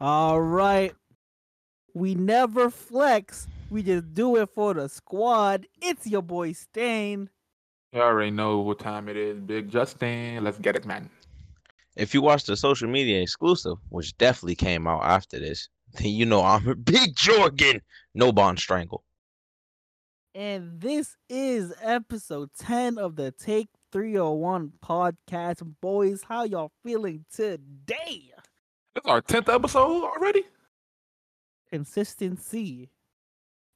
All right. We never flex. We just do it for the squad. It's your boy Stain. You already know what time it is, Big Justin. Let's get it, man. If you watch the social media exclusive, which definitely came out after this, then you know I'm a Big Jorgen, no Bond Strangle. And this is episode 10 of the Take 301 podcast. Boys, how y'all feeling today? That's our 10th episode already? Consistency.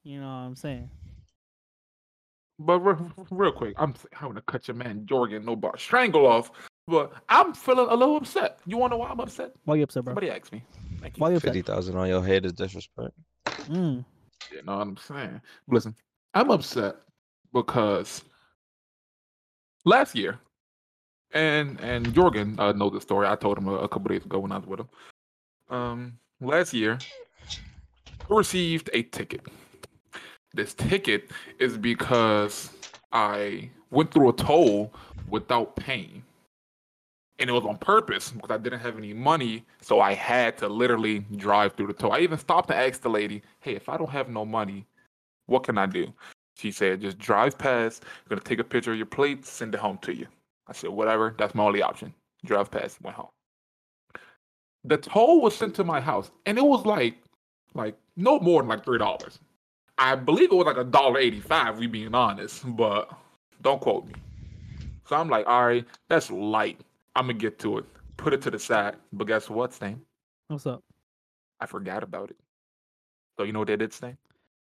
You know what I'm saying? But real quick, I'm going to cut your man Jorgen, no Bond Strangle off. But I'm feeling a little upset. You want to know why I'm upset? Why you upset, bro? Somebody asked me. Thank you. 50,000 on your head is disrespect. You know what I'm saying? Listen, I'm upset because last year, and Jorgen knows the story. I told him a couple days ago when I was with him. Last year, I received a ticket. This ticket is because I went through a toll without paying. And it was on purpose because I didn't have any money, so I had to literally drive through the toll. I even stopped to ask the lady, hey, if I don't have no money, what can I do? She said, just drive past. I'm going to take a picture of your plate, send it home to you. I said, whatever. That's my only option. Drive past, went home. The toll was sent to my house, and it was like no more than like $3. I believe it was like $1.85, we being honest, but don't quote me. So I'm like, all right, that's light. I'm going to get to it. Put it to the side. But guess what, Stain? What's up? I forgot about it. So you know what they did, Stain?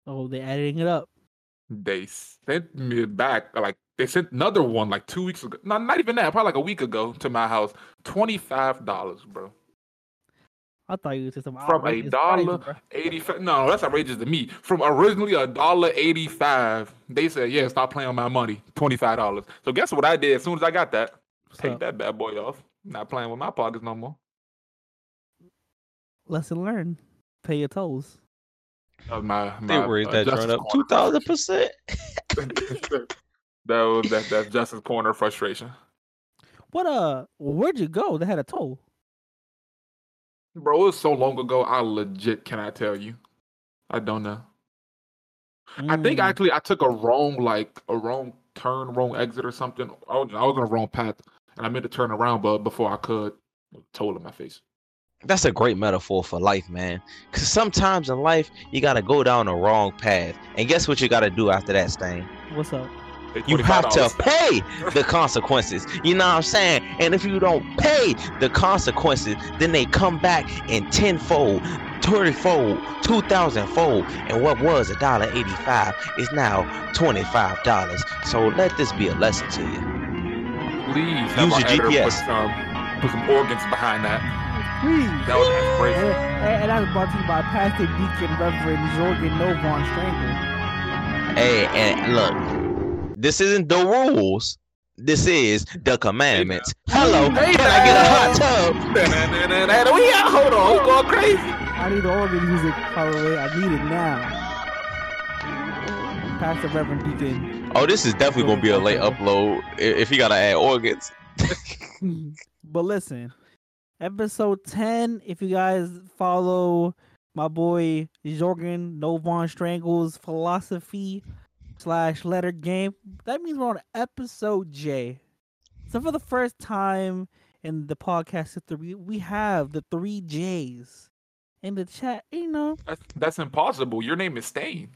Oh, they're adding it up. They sent me back. Like, they sent another one like 2 weeks ago. No, not even that. Probably like a week ago to my house. $25, bro. I thought you said some outrageous from $1.85. No, that's outrageous to me. From originally $1.85, they said, yeah, stop playing on my money. $25. So guess what I did as soon as I got that? Take that bad boy off. Not playing with my pockets no more. Lesson learned. Pay your tolls. They worried that run up 2,000%. That's Justin's corner frustration. What? Where'd you go that had a toll? Bro, it was so long ago. I legit cannot tell you. I don't know. I think actually I took a wrong turn, wrong exit or something. I was on the wrong path. And I meant to turn around, but before I could, told in my face. That's a great metaphor for life, man. Because sometimes in life, you got to go down the wrong path. And guess what you got to do after that, Stain? What's up? You have to pay the consequences. You know what I'm saying? And if you don't pay the consequences, then they come back in tenfold, 30-fold, 2,000-fold. And what was $1.85 is now $25. So let this be a lesson to you. Please use your GPS. Put some organs behind that. Please. That was inspiration. And I was brought to you by Pastor Deacon Reverend Jorgen Von Strangle. Hey, and look, this isn't the rules. This is the commandments. Yeah. Hello, hey, can I get a hot tub? Hold on, who's going crazy? I need the organ music, by the way. I need it now. Pastor Reverend Deacon. Oh, this is definitely going to be a late upload if he got to add organs. But listen, episode 10, if you guys follow my boy Jorgen No Von Strangle's philosophy / letter game, that means we're on episode J. So for the first time in the podcast history, we have the three J's in the chat. You know, that's impossible. Your name is Stain.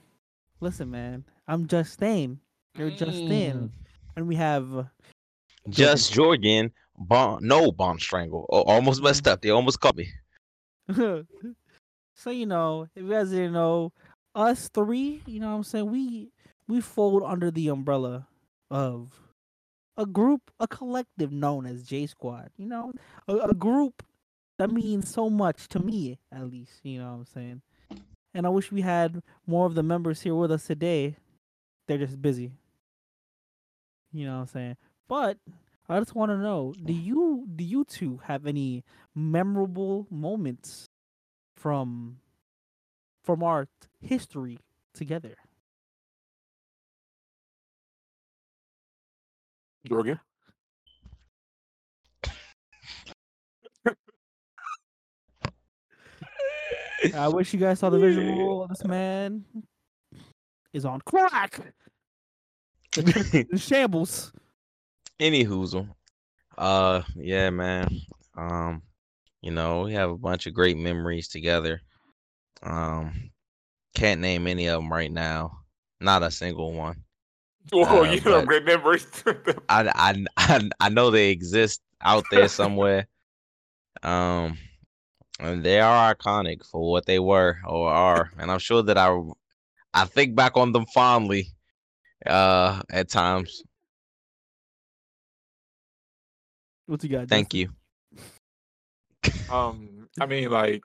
Listen, man. I'm Justin. You're Justin. And we have Just Jorgen. No Bond Strangle. Oh, almost messed up. They almost caught me. So, you know, if you guys didn't know, us three, you know what I'm saying? We fold under the umbrella of a group, a collective known as J-Squad. You know, a group that means so much to me, at least. You know what I'm saying? And I wish we had more of the members here with us today. They're just busy. You know what I'm saying? But I just want to know, do you two have any memorable moments from our history together? Jorgen? I wish you guys saw the visual. This man is on crack. The shambles. Anywhoozle. Yeah, man. You know, we have a bunch of great memories together. Can't name any of them right now. Not a single one. Whoa, you have great memories. I know they exist out there somewhere. And they are iconic for what they were or are, and I'm sure that I think back on them fondly at times. What you got? Thank you. I mean, like,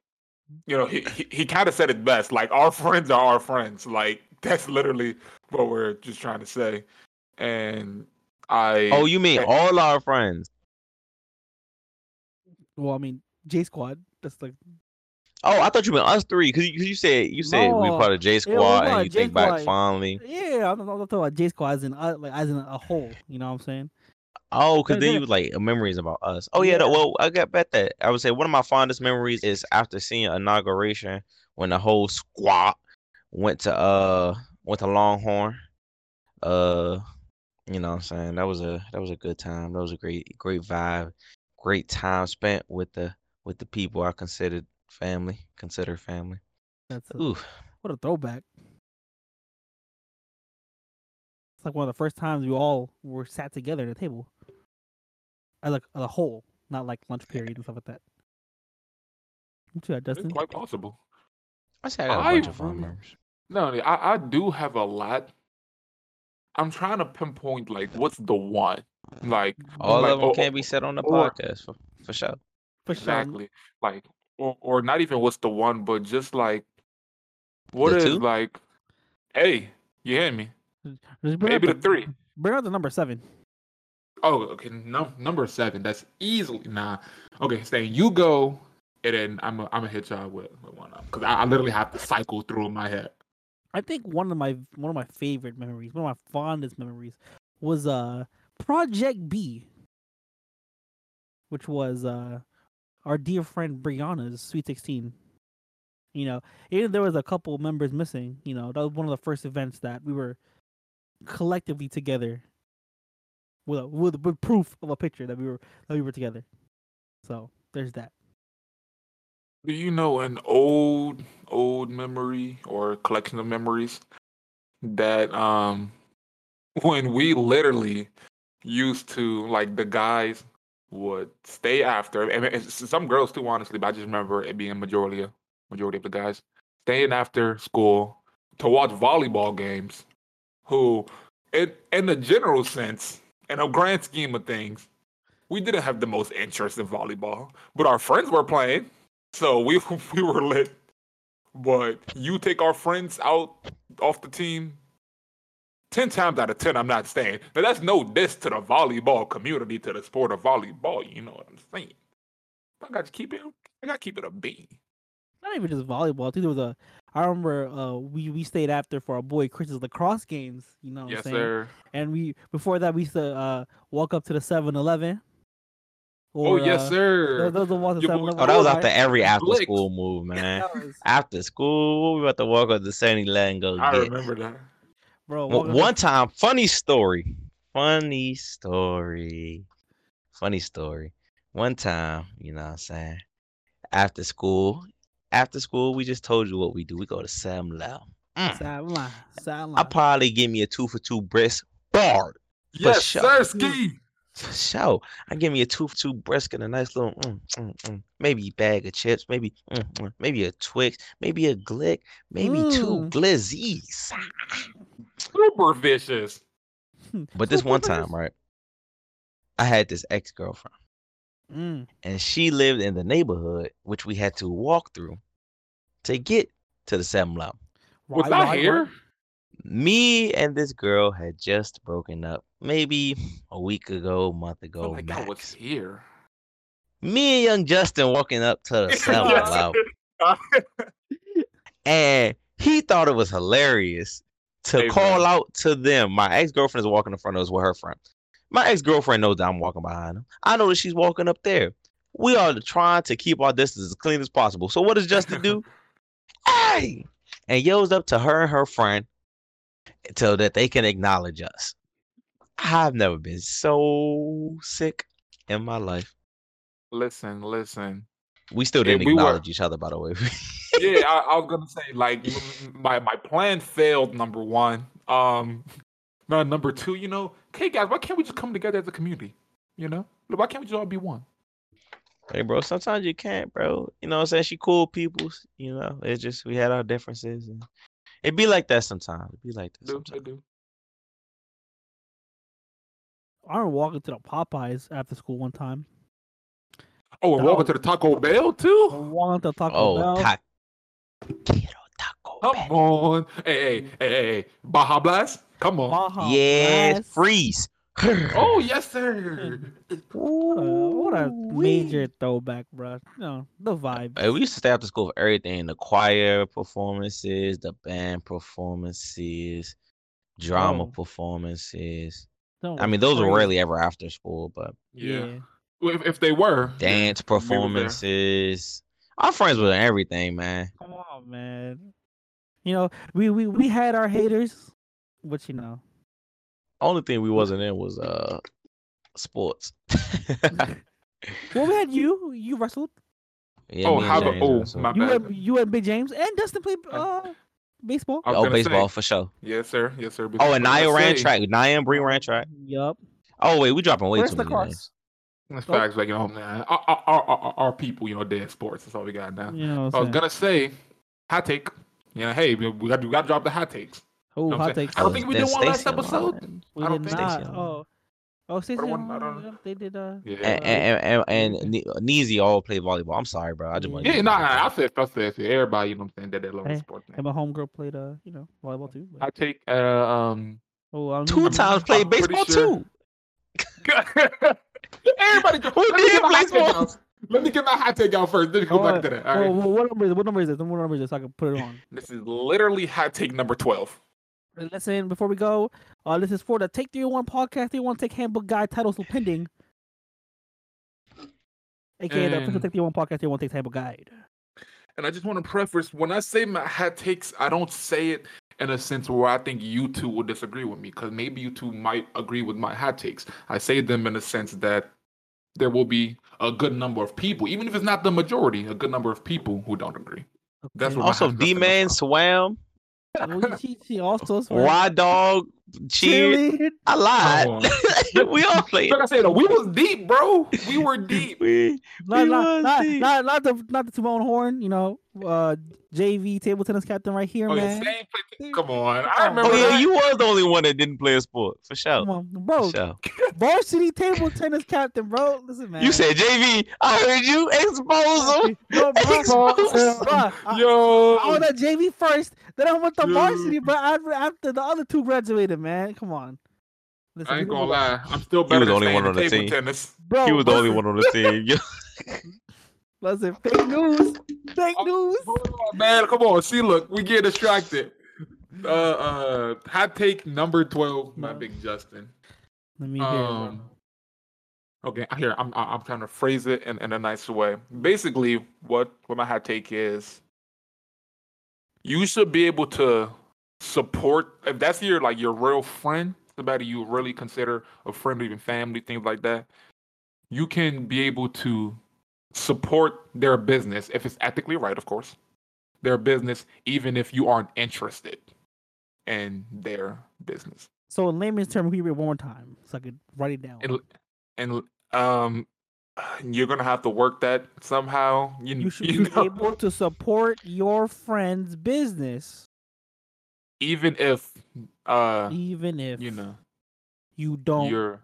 you know, he kind of said it best. Like, our friends are our friends. Like, that's literally what we're just trying to say. And Oh, you mean all our friends? Well, I mean, J-Squad. That's like. Oh, I thought you meant us three, because you said we were part of J-Squad, and you think back fondly. Yeah, I'm talking about J-Squad as in a whole. You know what I'm saying? Oh, because then you was like memories about us. Oh yeah, yeah. Well, I got bet that I would say one of my fondest memories is after seeing inauguration when the whole squad went to Longhorn. You know what I'm saying, that was a good time. That was a great vibe, great time spent with the people I considered family. That's what a throwback. It's like one of the first times we all were sat together at a table. Like a whole, not like lunch period and stuff like that. That, Dustin? It's quite possible. I said I got a bunch of fun memories. No, I do have a lot. I'm trying to pinpoint, like, what's the one? Like, all of them can be said on the podcast for sure. For sure. Exactly. Like, or not even what's the one, but just like, what is two? Like, hey, you hear me? Maybe the three. Bring out the number 7. Oh, okay. No, number 7. That's easily Okay, so you go, and then I'm gonna hit y'all with one up, because I literally have to cycle through in my head. I think one of my favorite memories, one of my fondest memories, was Project B, which was our dear friend Brianna's Sweet 16. You know, even if there was a couple members missing, you know, that was one of the first events that we were collectively together with proof of a picture that we were together. So there's that. Do you know an old memory or collection of memories that when we literally used to, like, the guys would stay after, and some girls too, honestly, but I just remember it being majority of the guys staying after school to watch volleyball games. Who, in the general sense, in a grand scheme of things, we didn't have the most interest in volleyball, but our friends were playing, so we were lit. But you take our friends out off the team, 10 times out of 10, I'm not staying. Now, that's no diss to the volleyball community, to the sport of volleyball, you know what I'm saying? I got to keep it a B. Not even just volleyball. I think there was I remember we stayed after for our boy Chris's lacrosse games, you know what I'm saying? Yes, sir. And before that, we used to walk up to the 7-Eleven. Oh, yes, sir. Those walk to 7-Eleven. Oh, that was after every after-school move, man. After school, we were about to walk up to 7-Eleven and go remember that. Bro, one time, funny story. One time, you know what I'm saying, after school, we just told you what we do. We go to 7-Eleven. I'll probably give me a 2-for-2 brisket bar. Yes, sir, Ski. For sure. I give me a 2-for-2 brisket and a nice little, maybe bag of chips, maybe a Twix, maybe a Glick, maybe two Glizzies. Super vicious. But this one time, right, I had this ex-girlfriend. And she lived in the neighborhood, which we had to walk through to get to the 7-Eleven. Was I here? Me and this girl had just broken up, maybe a month ago. Like I was here. Me and young Justin walking up to the 7-Eleven, and he thought it was hilarious to call out to them. My ex-girlfriend is walking in front of us with her friend. My ex-girlfriend knows that I'm walking behind him. I know that she's walking up there. We are trying to keep our distance as clean as possible. So what does Justin do? hey, and yells up to her and her friend so that they can acknowledge us. I've never been so sick in my life. Listen. We still didn't acknowledge each other, by the way. Yeah, I was gonna say, like, my plan failed. Number one, no, number two, you know, hey guys, why can't we just come together as a community? You know, why can't we just all be one? Hey, bro, sometimes you can't, bro. You know what I'm saying? She cool people. You know, it's just we had our differences, and it be like that sometimes. It do. I remember walking to the Popeyes after school one time. Oh, we're walking to the Taco Bell, too? Walking to Taco Bell. Come on. Hey. Baja Blast? Come on. Baja Blast. Freeze. Oh, yes, sir. What a major throwback, bro. You know, the vibe. Hey, we used to stay after school for everything. The choir performances, the band performances, drama performances. I mean, those were rarely ever after school, but... Yeah. If they were dance performances, our friends were everything, man. Come on, man. You know, we had our haters, but you know, only thing we wasn't in was sports. Well, we had you wrestled. Yeah, my bad. You and Big James and Dustin played baseball. Oh, baseball for sure. Yes, sir. Oh, and Nia ran track. Nia and Bree ran track. Yep. Oh wait, we dropping way too many names. That's facts, like, you know, man. Our people, you know, dead sports. That's all we got now. You know I was gonna say, hot take. You know, hey, we got to drop the hot takes. Oh, hot takes. I don't think we did one last episode. I don't think. Oh, Stacey, they did. Yeah. And Neezy all play volleyball. I'm sorry, bro. I just want. Yeah, I said everybody. You know what I'm saying? That love sport. And my homegirl played you know, volleyball too. Hot take. Two times played baseball too. Everybody, let me get my hot take out first. Then go back to that. All right. What number is this? What number is this? I can put it on. This is literally hot take number 12. Listen, before we go, this is for the Take 301 podcast. 301 Take Handbook Guide title still pending. AKA the official Take 301 podcast. 301 Take Handbook Guide. And I just want to preface, when I say my hot takes, I don't say it in a sense where I think you two will disagree with me, because maybe you two might agree with my hot takes. I say them in a sense that there will be a good number of people, even if it's not the majority, a good number of people who don't agree. Okay. That's what also, D-Man swam. She also swam. Raw Dog cheered. I lied. We all played. Like I said, we was deep, bro. We were deep. Not to my own horn, you know. JV table tennis captain right here, man. Yeah, come on, I remember. Oh yeah, you was the only one that didn't play a sport for sure. Come on, bro. For sure. Varsity table tennis captain, bro. Listen, man. You said JV. I heard you expose him. Yo, I went to JV first, then I went to varsity, bro. After the other two graduated, man. Come on. Listen, I ain't gonna lie. I'm still better than table tennis. Bro, he was the only one on the team. Listen, fake news. Man, come on. See, look, we get distracted. Hot take number 12, my big Justin. Let me hear. Okay, here I'm trying to phrase it in a nicer way. Basically, what my hot take is, you should be able to support, if that's your real friend, somebody you really consider a friend, even family, things like that. You can be able to support their business, if it's ethically right, of course, their business, even if you aren't interested in their business. So in layman's term, we read one more time so I could write it down. And you're going to have to work that somehow. You should be able to support your friend's business. Even if you know, you don't.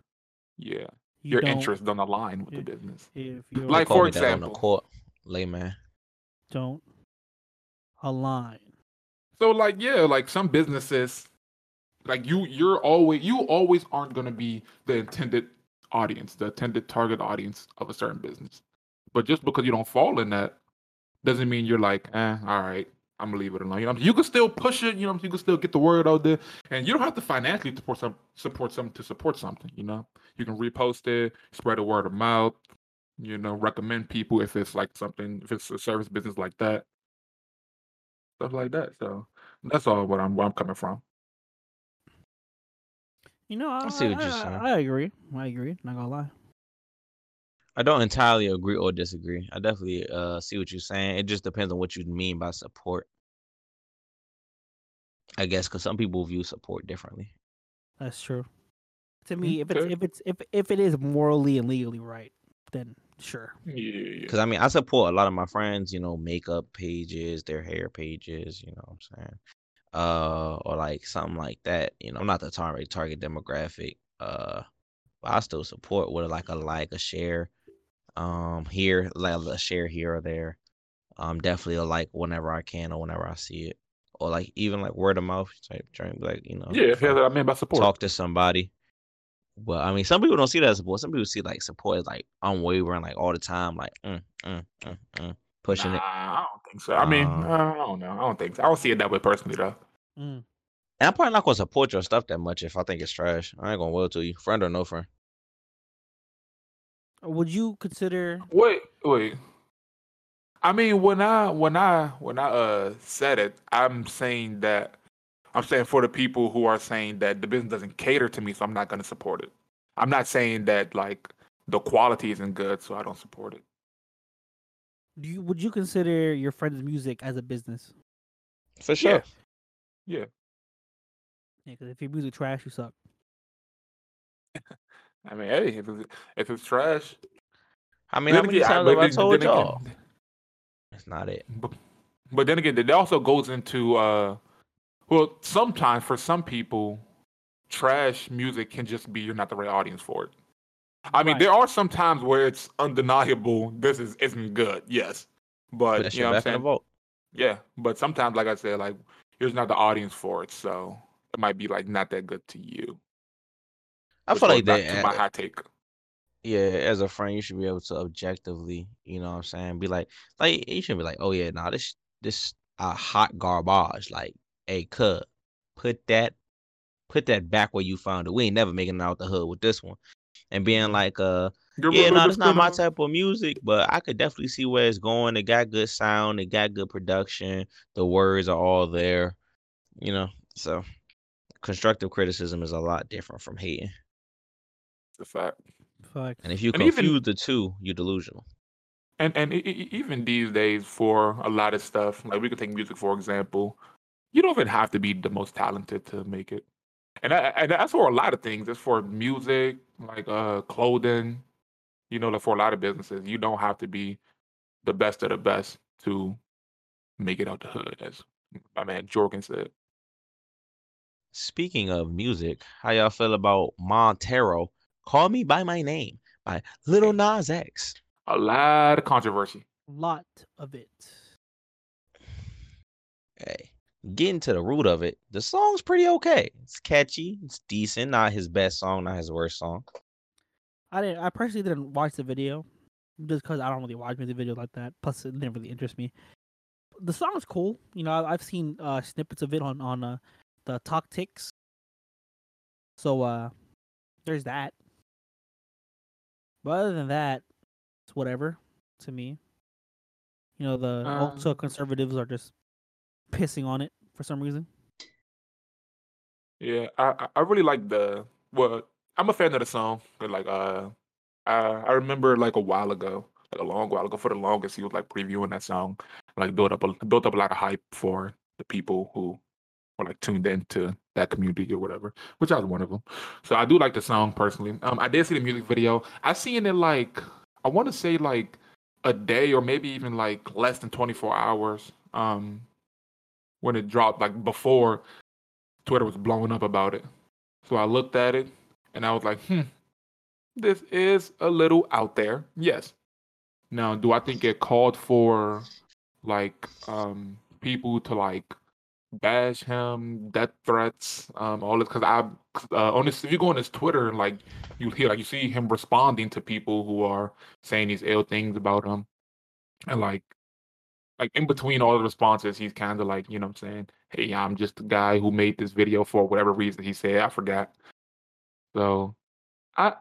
Your interests don't align with the business. Like, for example, layman don't align. So, some businesses, you always aren't gonna be the intended target audience of a certain business. But just because you don't fall in that, doesn't mean you're like, all right, I'm gonna leave it alone. You know, you can still push it. You know, you can still get the word out there, and you don't have to financially support something. You know, you can repost it, spread the word of mouth. You know, recommend people if it's a service business like that. stuff like that. So that's all what I'm coming from. You know, I see what you're saying. I agree. Not gonna lie. I don't entirely agree or disagree. I definitely see what you're saying. It just depends on what you mean by support, I guess, because some people view support differently. That's true. To me, if it is morally and legally right, then sure. Yeah. Because I mean, I support a lot of my friends. You know, makeup pages, their hair pages. You know what I'm saying? Or like something like that. You know, I'm not the target demographic. But I still support with a share. Here, like a share here or there. Definitely a like whenever I can or whenever I see it. Or like even like word of mouth type drink, like, you know. Yeah, that's what I mean by support. Talk to somebody. But I mean, some people don't see that as support. Some people see like support as like unwavering, like all the time, like pushing it. I don't think so. I mean, I don't know. I don't think so. I don't see it that way personally though. Mm. And I'm probably not gonna support your stuff that much if I think it's trash. I ain't gonna will to you, friend or no friend. Would you consider? Wait. I mean, when I said it, I'm saying for the people who are saying that the business doesn't cater to me, so I'm not going to support it. I'm not saying that like the quality isn't good, so I don't support it. Would you consider your friend's music as a business? For sure. Yeah, because if your music trash, you suck. I mean, hey, if it's trash, I mean, how many times have I told y'all? That's not it. But then again, it also goes into well, sometimes for some people, trash music can just be you're not the right audience for it. I mean, there are some times where it's undeniable this isn't good. Yes, but you know what I'm saying. Vote. Yeah, but sometimes, like I said, like you're not the audience for it, so it might be like not that good to you. I feel like that's my hot take. Yeah, as a friend, you should be able to objectively, you know what I'm saying, be like you shouldn't be like, oh yeah, nah, this hot garbage. Like, hey, cuz, put that back where you found it. We ain't never making it out the hood with this one. And being like, yeah, no, it's not my type of music, but I could definitely see where it's going. It got good sound, it got good production, the words are all there, you know. So constructive criticism is a lot different from hating. It's a fact. And if you confuse the two, you're delusional. And even these days, for a lot of stuff, like we could take music for example, you don't even have to be the most talented to make it. And that's for a lot of things. It's for music, like clothing, you know, like for a lot of businesses, you don't have to be the best of the best to make it out the hood, as my man Jorgen said. Speaking of music, how y'all feel about Montero? Call Me By My Name by Lil Nas X. A lot of controversy. A lot of it. Hey, getting to the root of it, the song's pretty okay. It's catchy. It's decent. Not his best song, not his worst song. I personally didn't watch the video just because I don't really watch music videos like that. Plus, it didn't really interest me. The song's cool. You know, I've seen snippets of it on the Talk Ticks. So, there's that. But other than that, it's whatever to me. You know, the ultra conservatives are just pissing on it for some reason. Yeah, I really like I'm a fan of the song. But like I remember like a while ago, like a long while ago, for the longest he was like previewing that song, like built up a lot of hype for the people who were like tuned into that community or whatever, which I was one of them. So I do like the song personally. I did see the music video. I seen it like, I want to say like a day or maybe even like less than 24 hours when it dropped, like before Twitter was blowing up about it. So I looked at it and I was like, this is a little out there. Yes. Now, do I think it called for like people to like bash him, death threats, all this? Because if you go on his Twitter, like you hear, like you see him responding to people who are saying these ill things about him, and like in between all the responses, he's kind of like, you know what I'm saying? Hey, I'm just the guy who made this video for whatever reason he said. I forgot. So, I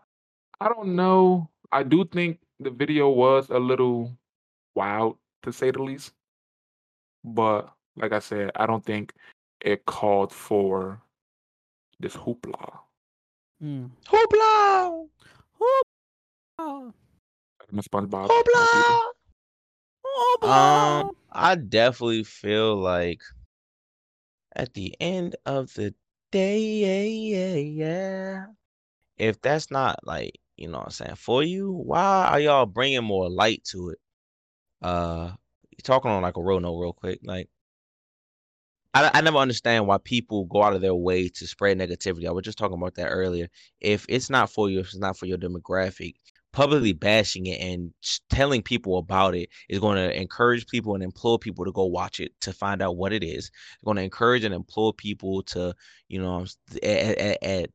don't know. I do think the video was a little wild, to say the least, but like I said, I don't think it called for this hoopla. Hoopla! Hoopla! I'm a SpongeBob. Hoopla! Hoopla! I definitely feel like at the end of the day, if that's not, like, you know what I'm saying, for you, why are y'all bringing more light to it? You're talking on like a real note real quick. Like, I never understand why people go out of their way to spread negativity. I was just talking about that earlier. If it's not for you, if it's not for your demographic, publicly bashing it and telling people about it is going to encourage people and implore people to go watch it to find out what it is. It's going to encourage and implore people to, you know, at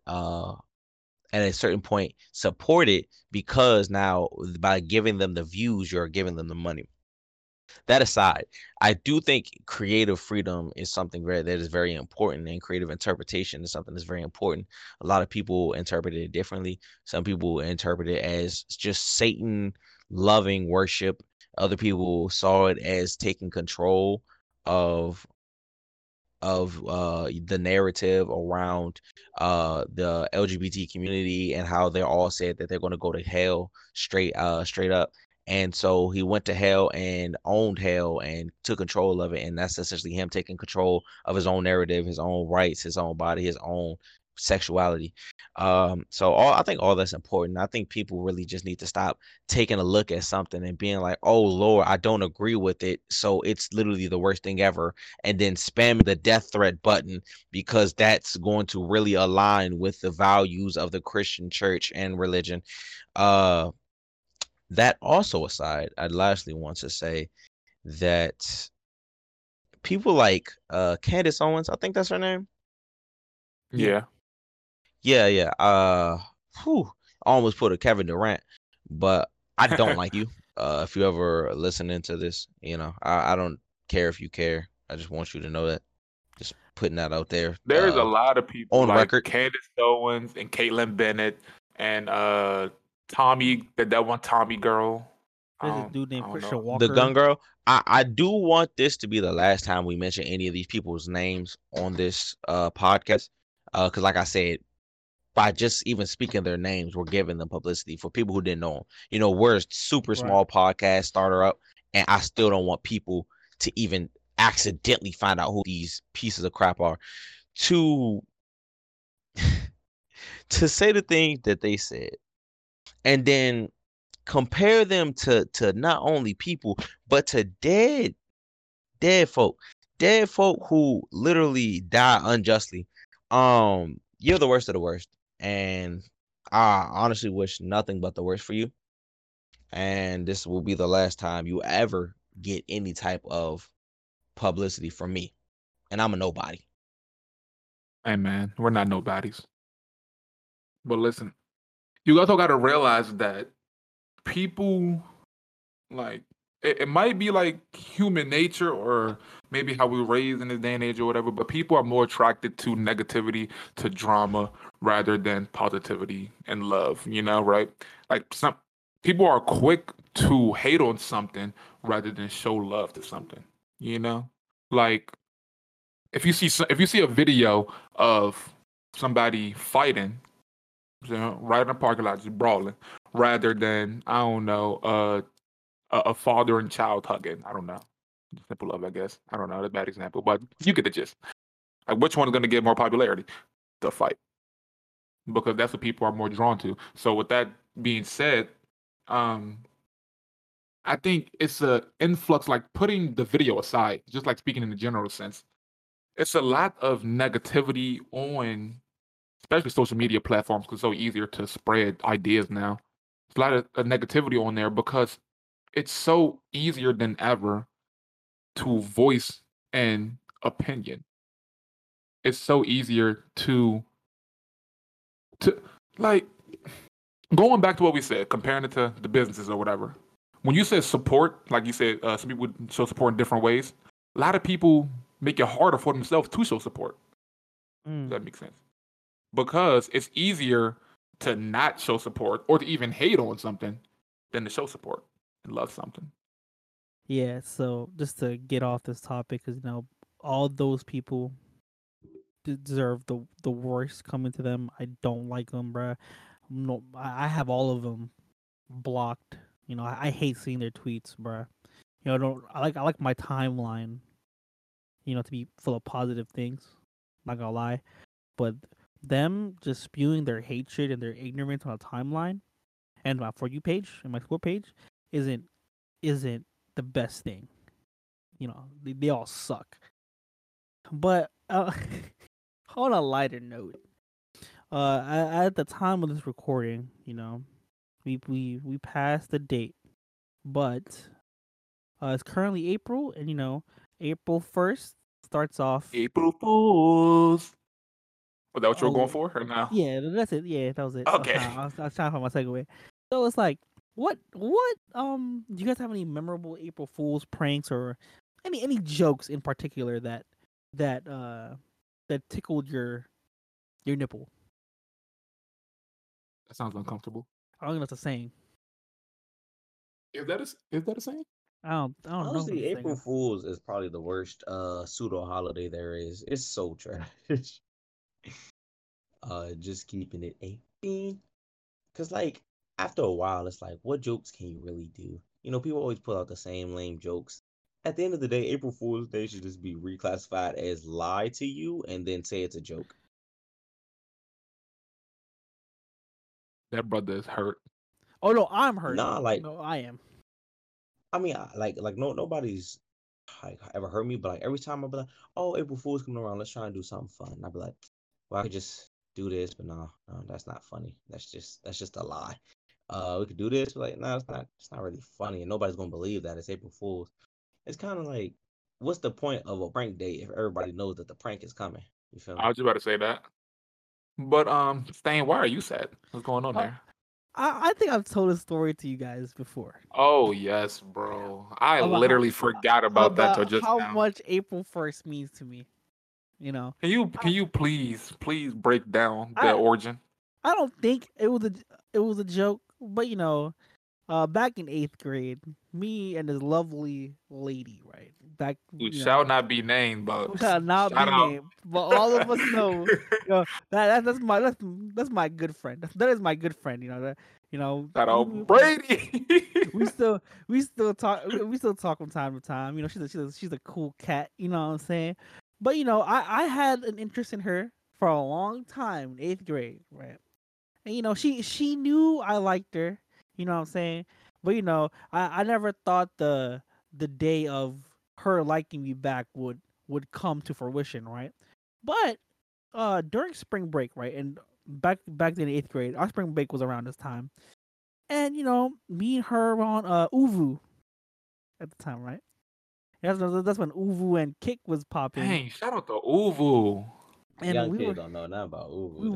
a certain point support it, because now by giving them the views, you're giving them the money. That aside, I do think creative freedom is something that is very important, and creative interpretation is something that's very important. A lot of people interpret it differently. Some people interpret it as just Satan loving worship. Other people saw it as taking control of the narrative around the LGBT community and how they all said that they're going to go to hell straight up. And so he went to hell and owned hell and took control of it. And that's essentially him taking control of his own narrative, his own rights, his own body, his own sexuality. I think all that's important. I think people really just need to stop taking a look at something and being like, oh, Lord, I don't agree with it, so it's literally the worst thing ever. And then spamming the death threat button, because that's going to really align with the values of the Christian church and religion. That also aside, I'd lastly want to say that people like Candace Owens, I think that's her name. Yeah. Almost put a Kevin Durant, but I don't like you. If you ever listening to this, you know, I don't care if you care. I just want you to know that. Just putting that out there. There's a lot of people on like record. Candace Owens and Caitlin Bennett and Tommy, that one Tommy girl. There's a dude named Christian Walker. The gun girl. I do want this to be the last time we mention any of these people's names on this podcast. Because like I said, by just even speaking their names, we're giving them publicity for people who didn't know them. You know, we're a super small podcast starter up, and I still don't want people to even accidentally find out who these pieces of crap are. To say the things that they said, and then compare them to not only people, but to dead folk. Dead folk who literally die unjustly. You're the worst of the worst. And I honestly wish nothing but the worst for you. And this will be the last time you ever get any type of publicity from me. And I'm a nobody. Hey, man, we're not nobodies. But listen. You also got to realize that people, like, it might be like human nature or maybe how we were raised in this day and age or whatever, but people are more attracted to negativity, to drama, rather than positivity and love, you know, right? Like, some people are quick to hate on something rather than show love to something, you know? Like, if you see a video of somebody fighting, you know, right in the parking lot, just brawling, rather than, I don't know, a father and child hugging. I don't know. Simple love, I guess. I don't know. That's a bad example, but you get the gist. Like, which one is going to get more popularity? The fight. Because that's what people are more drawn to. So with that being said, I think it's an influx, like putting the video aside, just like speaking in the general sense, it's a lot of negativity on, especially social media platforms, because it's so easier to spread ideas now. There's a lot of negativity on there because it's so easier than ever to voice an opinion. It's so easier to like, going back to what we said, comparing it to the businesses or whatever. When you said support, like you said, some people show support in different ways. A lot of people make it harder for themselves to show support. Does that make sense? Because it's easier to not show support or to even hate on something than to show support and love something. Yeah, so just to get off this topic, because, you know, all those people deserve the worst coming to them. I don't like them, bruh. No, I have all of them blocked. You know, I hate seeing their tweets, bruh. You know, I like my timeline, you know, to be full of positive things. I'm not gonna lie, but them just spewing their hatred and their ignorance on a timeline and my For You page and my Explore page isn't the best thing. You know, they all suck. But on a lighter note, at the time of this recording, you know, we passed the date, but it's currently April, and you know, April 1st starts off. April Fools. Was that what you were going for, or no? Yeah, that's it. Yeah, that was it. Okay, I was trying to find my segue. So it's like, what do you guys have any memorable April Fools pranks or any jokes in particular that tickled your nipple? That sounds uncomfortable. I don't know if that's a saying. Is that a saying? I don't know. Honestly, April Fool's is probably the worst pseudo holiday there is. It's so trash. Just keeping it AP. Cause like after a while, it's like, what jokes can you really do? You know, people always put out the same lame jokes. At the end of the day, April Fool's Day should just be reclassified as lie to you and then say it's a joke. That brother is hurt. Oh no, I'm hurt. I am. I mean, nobody's like ever hurt me, but like every time I be like, "Oh, April Fool's coming around, let's try and do something fun." And I be like, "Well, I could just do this, but no, that's not funny. That's just a lie. We could do this, but like, no, it's not really funny, and nobody's gonna believe that it's April Fool's." It's kind of like, what's the point of a prank day if everybody knows that the prank is coming? You feel me? I was just about to say that. But Stan, why are you sad? What's going on there? I think I've told a story to you guys before. Oh yes, bro. I literally forgot about that till just now. How much April 1st means to me, you know. Can you please break down the origin? I don't think it was a joke, but you know, back in 8th grade, me and this lovely lady, right? Who shall not be named, but but all of us know, you know, that's my good friend. That is my good friend, you know. That old Brady. We still talk from time to time. You know, she's a cool cat. You know what I'm saying? But you know, I had an interest in her for a long time in 8th grade, right? And you know, she knew I liked her. You know what I'm saying? But, you know, I never thought the day of her liking me back would come to fruition, right? But during spring break, right, and back in 8th grade, our spring break was around this time. And, you know, me and her were on ooVoo at the time, right? That's when ooVoo and Kick was popping. Dang, shout out to ooVoo. And young kids don't know nothing about ooVoo.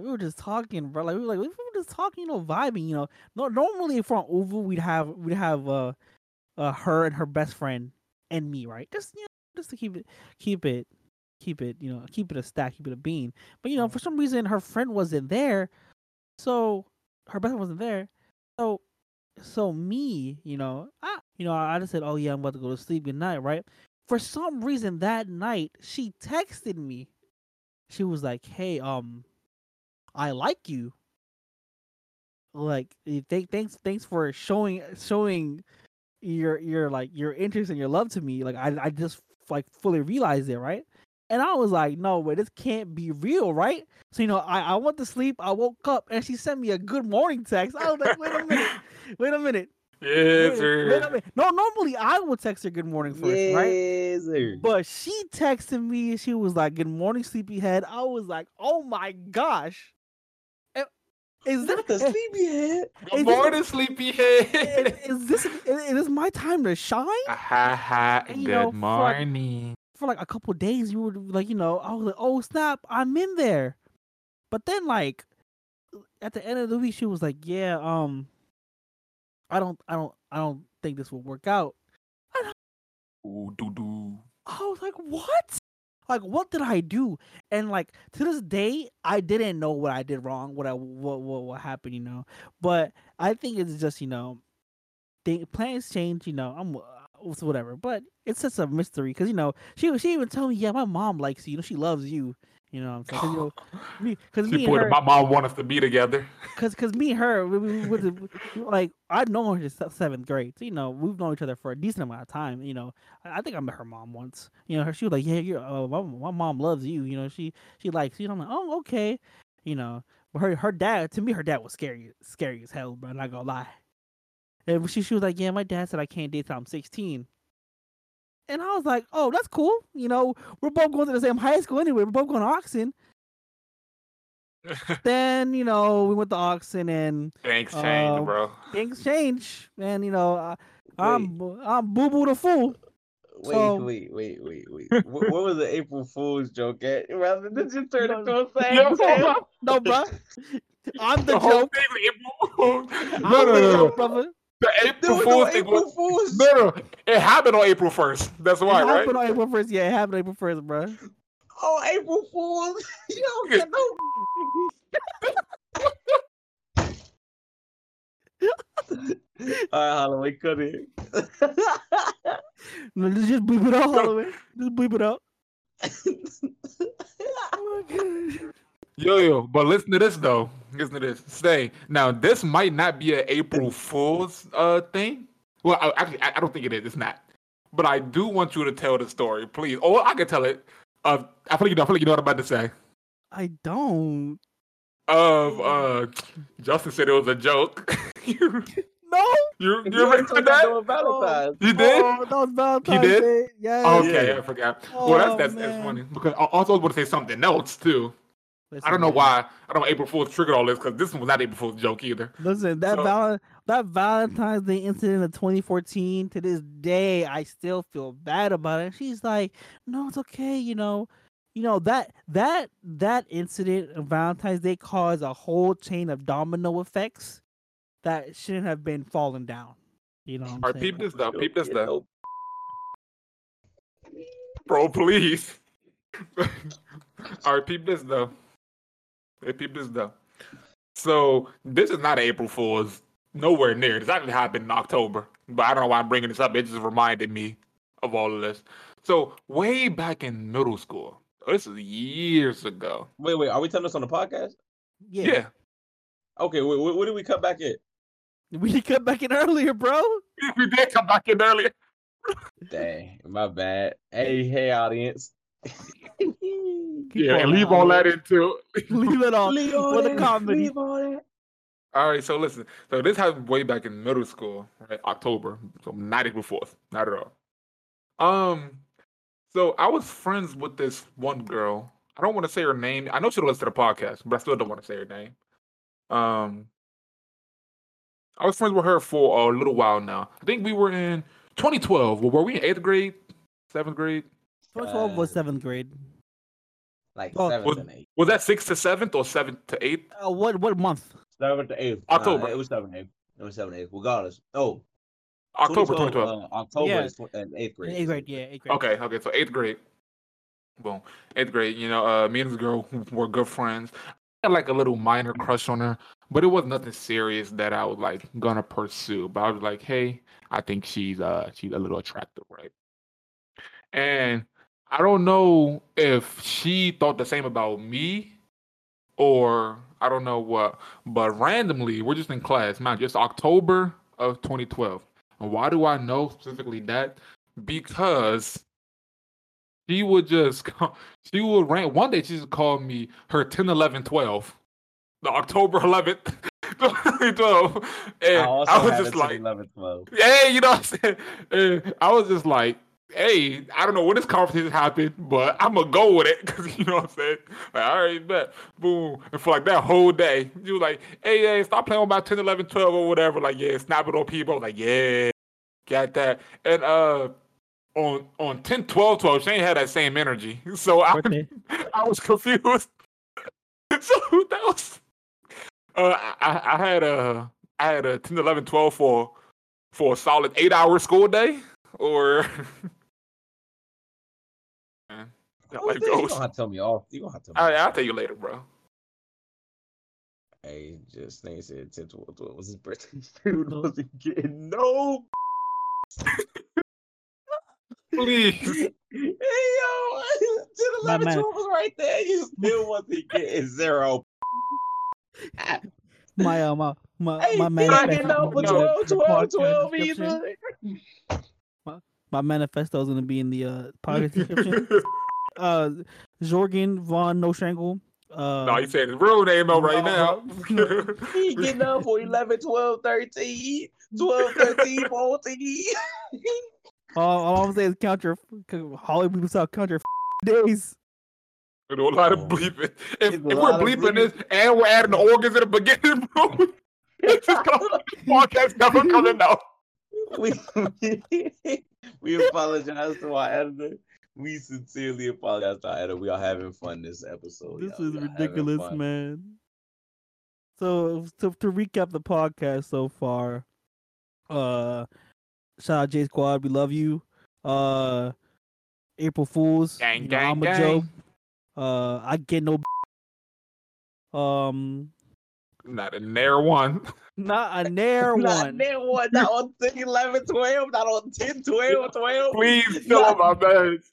We were just talking, bro. Like we were just talking, you know, vibing, you know. No, normally from ooVoo we'd have her and her best friend and me, right? Just you know, just to keep it, you know, keep it a stack, keep it a bean. But you know, for some reason her friend wasn't there, so her best friend wasn't there. So me, I just said, oh yeah, I'm about to go to sleep, good night, right? For some reason that night she texted me. She was like, "Hey, I like you. Like, thanks for showing your interest and your love to me. Like, I just like fully realized it, right?" And I was like, "No way, this can't be real, right?" So you know, I went to sleep. I woke up and she sent me a good morning text. I was like, "Wait a minute." Yeah, sir. No, normally I would text her good morning first, right? Sir. But she texted me and she was like, "Good morning, sleepyhead." I was like, "Oh my gosh, is that the sleepyhead? Good morning, sleepyhead. Is this my time to shine?" And, good morning. For like a couple of days, you were like, you know, I was like, "Oh snap, I'm in there." But then, like, at the end of the week, she was like, "Yeah, I don't think this will work out." Ooh, doo-doo. I was like, "What? Like, what did I do?" And like to this day, I didn't know what I did wrong, what happened, you know. But I think it's just, you know, plans change. You know, I'm so whatever. But it's just a mystery because, you know, she even told me, yeah, my mom likes you. You know, she loves you. You know what I'm saying? You know, me and her, my mom wants us to be together. Because me and her, we like, I've known her since 7th grade. So, you know, we've known each other for a decent amount of time. You know, I think I met her mom once. You know, she was like, yeah, you're, my mom loves you. You know, she likes you. I'm like, oh, okay. You know, but her dad, to me, her dad was scary as hell, bro. I'm not going to lie. And she was like, yeah, my dad said I can't date till I'm 16. And I was like, oh, that's cool. You know, we're both going to the same high school anyway. We're both going to Oxen. Then, you know, we went to Oxen and... Things change, bro. Things change. And, you know, I'm boo-boo the fool. Wait. What was the April Fool's joke at? Rather than just turn into a saying. No, bro. I'm the joke. No. The April Fool's thing was... No. It happened on April 1st. That's why, right? It happened on April 1st. Yeah, it happened on April 1st, bro. Oh, April Fool's. You don't get no... Alright, Holloway, cut it. No, let's just bleep it out, Holloway. Just bleep it out. Oh my God. Yo, but listen to this though. Stay. Now, this might not be an April Fool's thing. Well, actually, I don't think it is. It's not. But I do want you to tell the story, please. Oh, I can tell it. I feel like you know what I'm about to say. I don't. Justin said it was a joke. No. You ever heard that? You did? Oh, that was Valentine's Day. You did? Yes. Okay, yeah. I forgot. Oh, well, that's funny because I also want to say something else too. Listen, I don't know why. I don't know April Fool's triggered all this because this one was not April Fool's joke either. Listen, that Valentine's Day incident of 2014 to this day, I still feel bad about it. She's like, no, it's okay. You know that incident of Valentine's Day caused a whole chain of domino effects that shouldn't have been falling down. You know. All right, peep this though. Peep this though. Bro, please. All right, peep this though. They peep this though. So this is not an April Fool's. Nowhere near. This actually happened in October. But I don't know why I'm bringing this up. It just reminded me of all of this. So way back in middle school. This is years ago. Wait. Are we telling this on the podcast? Yeah. Okay. What did we cut back in? We cut back in earlier, bro. We did cut back in earlier. Dang. My bad. Hey, audience. Yeah, leave all that in too. Leave it all for the comedy. All right, so listen. So this happened way back in middle school, right? October. So not April 4th. Not at all. So I was friends with this one girl. I don't want to say her name. I know she listens to the podcast, but I still don't want to say her name. I was friends with her for a little while now. I think we were in 2012. Were we in 8th grade? 7th grade? 2012 was 7th grade. Like 7th and 8th. Was that 6th to 7th or 7th to 8th? What month? 7th to 8th. October. It was 7th to 8th. Regardless. Oh. October 2012. October is 8th grade. 8th grade. Okay, so 8th grade. Boom. 8th grade, you know, me and this girl were good friends. I had like a little minor crush on her, but it was nothing serious that I was like gonna pursue. But I was like, hey, I think she's a little attractive, right? And I don't know if she thought the same about me or I don't know what, but randomly, we're just in class, man, just October of 2012. And why do I know specifically that? Because she would rank, one day she just called me her 10, 11, 12, the October 11th. 2012. And I was just like, 11, 12. Hey, you know what I'm saying? And I was just like, hey, I don't know when this conversation happened, but I'm going to go with it because, you know what I'm saying? Like, all right, bet. Boom. And for like that whole day, you were like, hey, stop playing with my 10, 11, 12 or whatever. Like, yeah, snap it on people. Like, yeah, got that. And on 10, 12, 12, she ain't had that same energy. So I was confused. So that was, I had a 10, 11, 12 for a solid 8-hour school day. Or man, that life goes. You don't have to tell me all. You don't have to. I'll tell you later, bro. Hey, just think said 10, 12, 12 was his birthday. Dude wasn't getting no. Please. Hey, yo, to the 11-12 was right there. You still want to get zero. My manifesto. No, 12 either. My manifesto is gonna be in the podcast description. Jörgen von Strangle. No, you said his real name out right now. He getting up for 11, 12, 13, 12, 13, 14. All I'm saying is count your Hollywood people count your days. We do a lot of bleeping. If we're bleeping this and we're adding the organs at the beginning, bro, it's just gonna podcast never coming out. We apologize to our editor. We sincerely apologize to our editor. We are having fun this episode. This is ridiculous, man. So to recap the podcast so far, shout out J-Squad, we love you. April Fools, gang, you know, gang, I'm a gang. Joe. I get no. Not a nair one. Not a nair one. Not a nair one. Not on 11, 12. Not on 10, 12, 12. Please fill up my bags.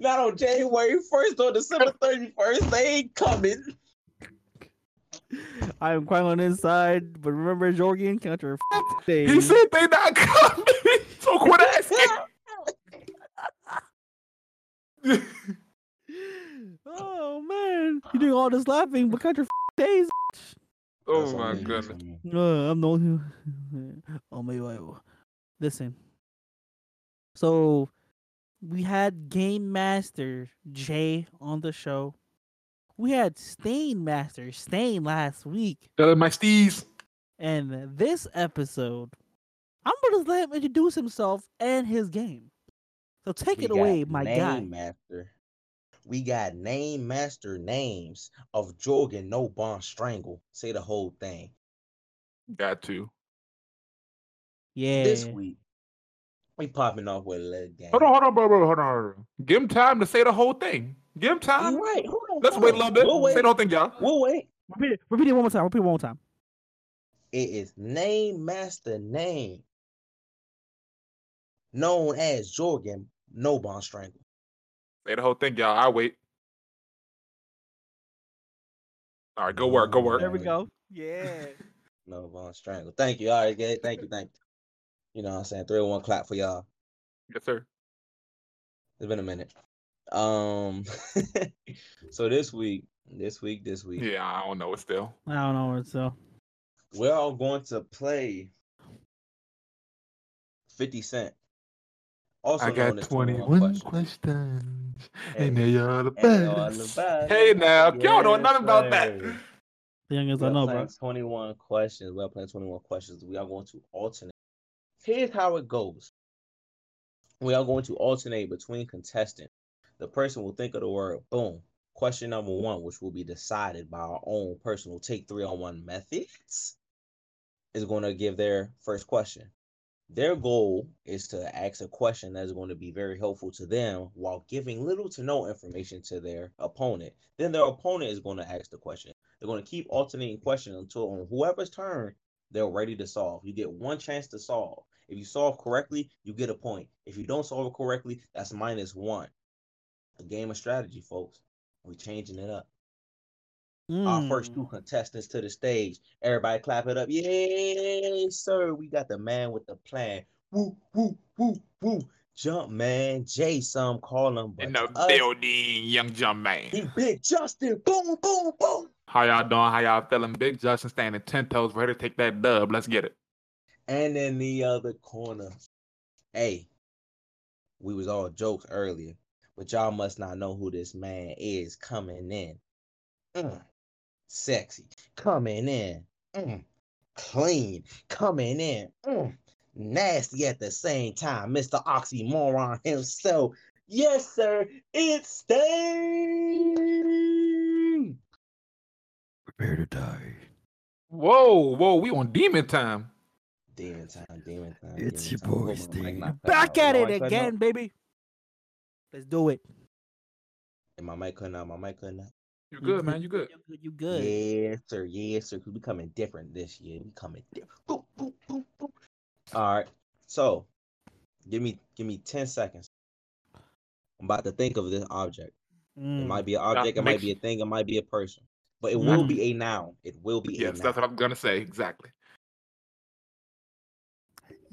Not on January 1st or December 31st. They ain't coming. I am crying on the inside, but remember Jörgen count your thing. He said they not coming. So quit asking. Oh man, you doing all this laughing, but count your days. Oh my goodness. I'm the only one. Oh my God. Listen. So we had Game Master Jay on the show. We had Stain Master Stain last week. My steez. And this episode, I'm gonna let him introduce himself and his game. So take it away, my guy. Master. We got Name Master Names of Jörgen von Strangle. Say the whole thing. Got to. Yeah. This week, we popping off with a little game. Hold on, bro. Give him time to say the whole thing. Give him time. Right. Let's wait a little bit. We'll say the whole thing, y'all. We'll wait. Repeat it one more time. It is Name Master Name, known as Jörgen von Strangle. Say the whole thing, y'all. I'll wait. All right, go work. There we go. Yeah. von Strangle. Thank you. All right, guys. Thank you. You know what I'm saying? 301 clap for y'all. Yes, sir. It's been a minute. So this week. Yeah, I don't know it still. We're all going to play 50 Cent. Also I got 21 questions. And they are the best. Hey now, y'all know nothing about that. The youngest I know, bro. 21 questions. We're playing 21 questions. We are going to alternate. Here's how it goes. We are going to alternate between contestants. The person will think of the word, boom. Question number one, which will be decided by our own personal Take 301 methods, is going to give their first question. Their goal is to ask a question that's going to be very helpful to them while giving little to no information to their opponent. Then their opponent is going to ask the question. They're going to keep alternating questions until on whoever's turn, they're ready to solve. You get one chance to solve. If you solve correctly, you get a point. If you don't solve it correctly, that's -1. A game of strategy, folks. We're changing it up. Our first two contestants to the stage. Everybody clap it up. Yay, sir. We got the man with the plan. Woo, woo, woo, woo. Jump man. Jay, some call him. In the building, young jump man. He Big Justin. Boom, boom, boom. How y'all doing? How y'all feeling? Big Justin standing 10 toes, ready to take that dub. Let's get it. And in the other corner. Hey, we was all jokes earlier. But y'all must not know who this man is coming in. Sexy. Coming in. Clean. Coming in. Nasty at the same time. Mr. Oxymoron himself. Yes, sir. It's Stain. Prepare to die. Whoa. We on demon time. Demon time. It's your boy, Stain. Back at it again, baby. Let's do it. And my mic cutting out. You good, man. You good. Yes, sir. Because we coming different this year. Boop, boop, boop, boop. All right. So Give me 10 seconds. I'm about to think of this object. It might be an object, it might be a thing, it might be a person. But it will be a noun. It will be a noun. Yes, that's what I'm going to say. Exactly.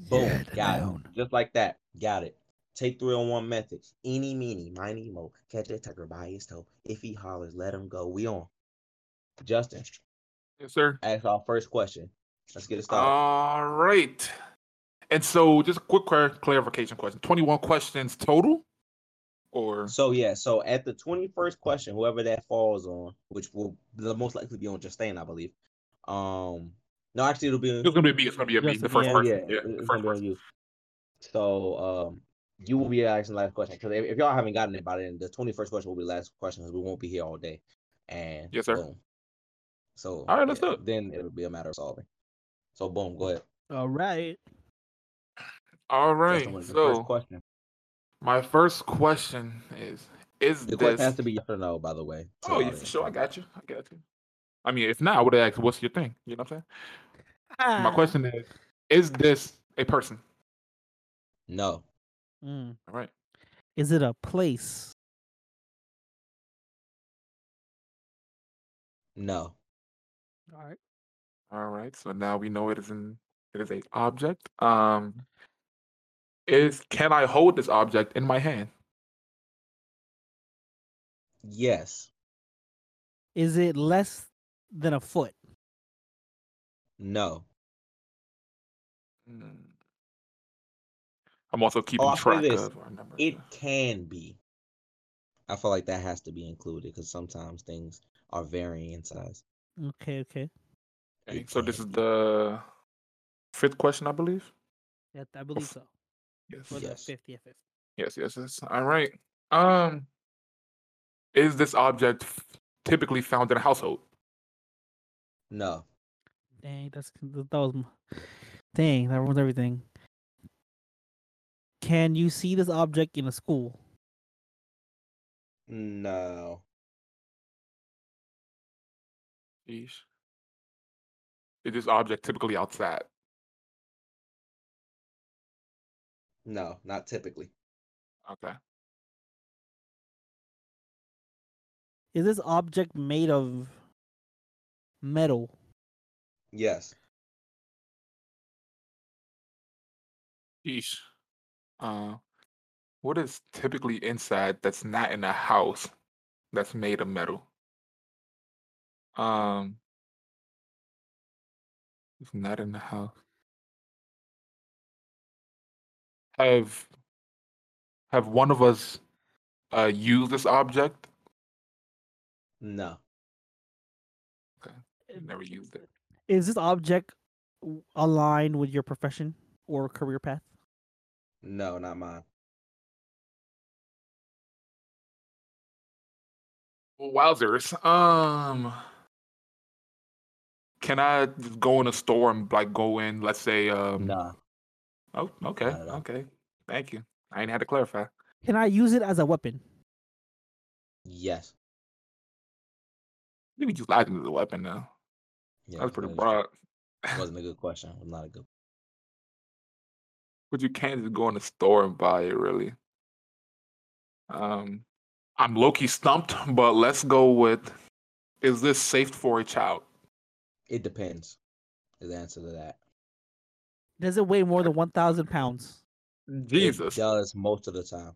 Boom. Yeah, got it. Just like that. Got it. Take 301 method. Eeny, meeny, miny, mo. Catch that tucker by his toe. If he hollers, let him go. We on. Justin. Yes, sir. Ask our first question. Let's get it started. All right. And so just a quick clarification question. 21 questions total? Or so at the 21st question, whoever that falls on, which will most likely be on Justin, I believe. No, actually, it's gonna be me. The first person. The first person. So you will be asking the last question, because if y'all haven't gotten it by then, the 21st question will be the last question, because we won't be here all day. And yes, sir. Boom. So all right, let's do it. Then it'll be a matter of solving. So boom, go ahead. All right. So first question. My first question is the question has to be yes or no, by the way. Oh, yeah, for sure. I got you. I mean, if not, I would have asked, what's your thing? You know what I'm saying? My question is this a person? No. All right. Is it a place? No. All right. So now we know it is an object. Can I hold this object in my hand? Yes. Is it less than a foot? No. I'm also keeping track of our numbers. It can be. I feel like that has to be included, because sometimes things are varying in size. Okay. So this is the 5th question, I believe? Yeah, I believe so. Yes. All right. Is this object typically found in a household? No. Dang, that ruins everything. Can you see this object in a school? No. Jeez. Is this object typically outside? No, not typically. Okay. Is this object made of metal? Yes. Yeesh. What is typically inside that's not in a house that's made of metal? It's not in the house. Have one of us used this object? No. Okay. Never used it. Is this object aligned with your profession or career path? No, not mine. Wowzers. Can I go in a store and let's say Nah. Oh, okay. Okay. Thank you. I ain't had to clarify. Can I use it as a weapon? Yes. Maybe just lied to the weapon now. Yeah, that's pretty broad. Wasn't a good question. It was not a good. But you can't just go in the store and buy it, really. I'm low-key stumped, but let's go with: is this safe for a child? It depends. Is the answer to that. Does it weigh more than 1,000 pounds? Jesus. It does most of the time.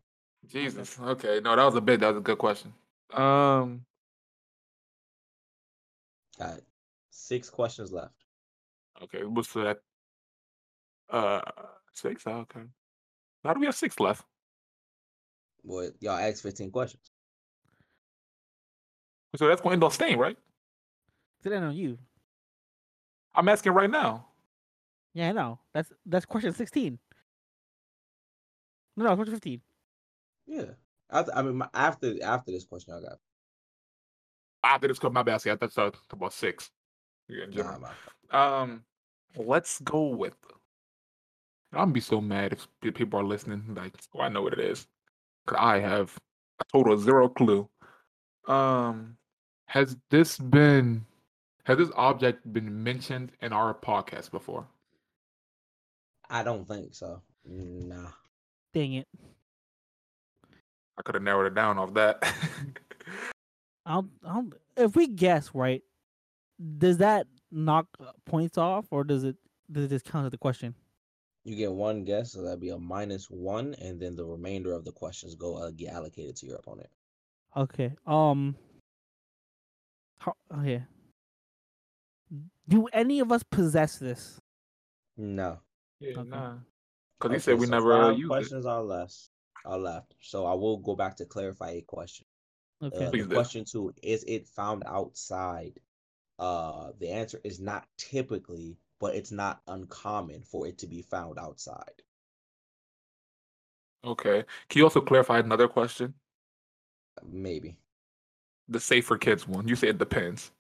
Jesus. Okay. No, that was a good question. All right. 6 questions left. Okay. What's that? 6? Oh, okay. How do we have 6 left? Well, y'all asked 15 questions. So that's going to end on Stain, right? Did that on you? I'm asking right now. Yeah, I know. That's question 16. No, question 15. Yeah. After this question, I got. After this question, my bad. See, I thought about 6. Yeah, let's go with. I'm gonna be so mad if people are listening. Like, oh, I know what it is, 'cause I have a total 0 clue. Has this object been mentioned in our podcast before? I don't think so. Nah. Dang it. I could have narrowed it down off that. I'll if we guess right, does that knock points off, or does it just count as the question? You get one guess, so that'd be a -1, and then the remainder of the questions go get allocated to your opponent. Okay. Okay. Do any of us possess this? No. Yeah, okay. Nah. Because okay, you said we so never used questions it. Are left. So I will go back to clarify a question. Okay. Question 2 is it found outside? The answer is not typically, but it's not uncommon for it to be found outside. Okay. Can you also clarify another question? Maybe. The safer kids one. You say it depends.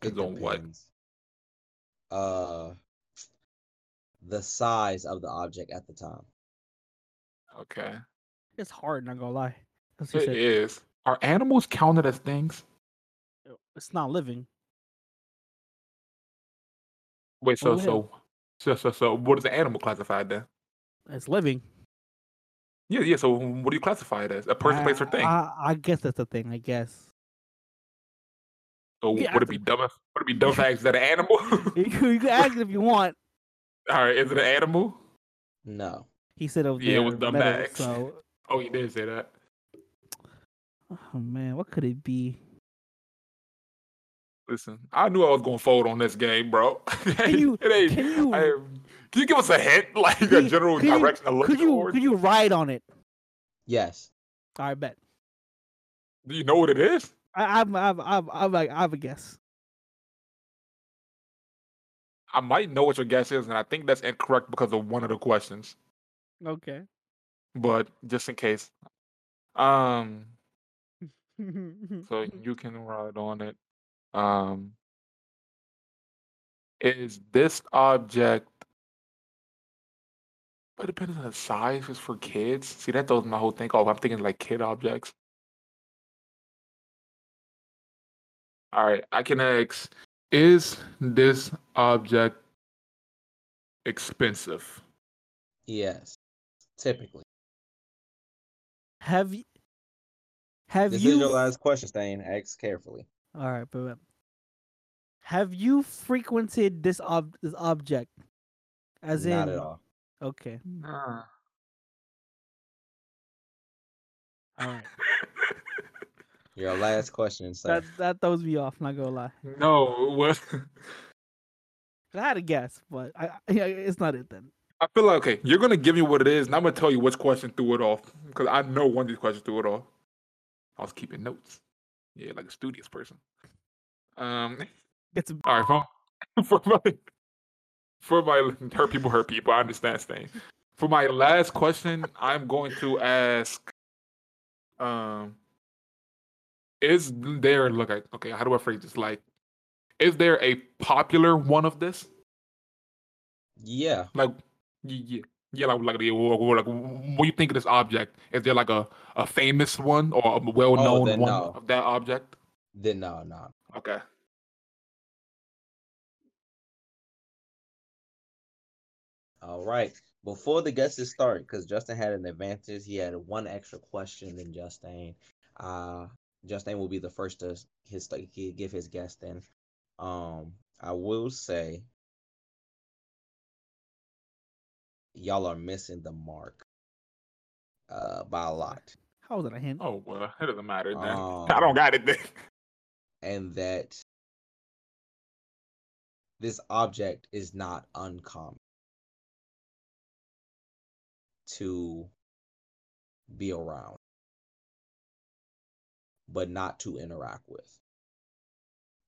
Depends on what? The size of the object at the time. Okay. It's hard, not gonna lie. It is. Are animals counted as things? It's not living. Wait, so what is the animal classified then? It's living. Yeah, so what do you classify it as? A person, place, or thing? I guess that's a thing, I guess. So yeah, would it be dumb to ask, is that an animal? You can ask it if you want. Alright, is it an animal? No. He said over there. Yeah, it was dumb to ask. So... Oh, you did say that. Oh man, what could it be? Listen, I knew I was gonna fold on this game, bro. Can you give us a hint, like a general direction? Could you ride on it? Yes. I bet. Do you know what it is? I have a guess. I might know what your guess is, and I think that's incorrect because of one of the questions. Okay. But just in case, so you can ride on it. Is this object, but depending on the size, is for kids? See, that throws my whole thing off. I'm thinking like kid objects. All right, I can ask, is this object expensive? Yes, typically. Have you? This is your last question, Stain. Ask carefully. All right, but have you frequented this object? As in, not at all. Okay. Nah. All right. Your last question. So. That throws me off. Not gonna lie. No, it was. I had a guess, but it's not it then. I feel like okay. You're gonna give me what it is, and I'm gonna tell you which question threw it off because I know one of these questions threw it off. I was keeping notes. Yeah, like a studious person. All right, for my hurt people. I understand, Stain. For my last question, I'm going to ask, is there? Look, okay. How do I phrase this? Like, is there a popular one of this? Yeah. Like, yeah. Like, what you think of this object? Is there like a famous one or a well-known one of that object? Then no. Okay. All right. Before the guesses start, because Justin had an advantage, he had one extra question than Justin. Justin will be the first to give his guess. Then, I will say, y'all are missing the mark. By a lot. How was it a hint? Oh well, it doesn't matter then. I don't got it then. And that this object is not uncommon to be around, but not to interact with.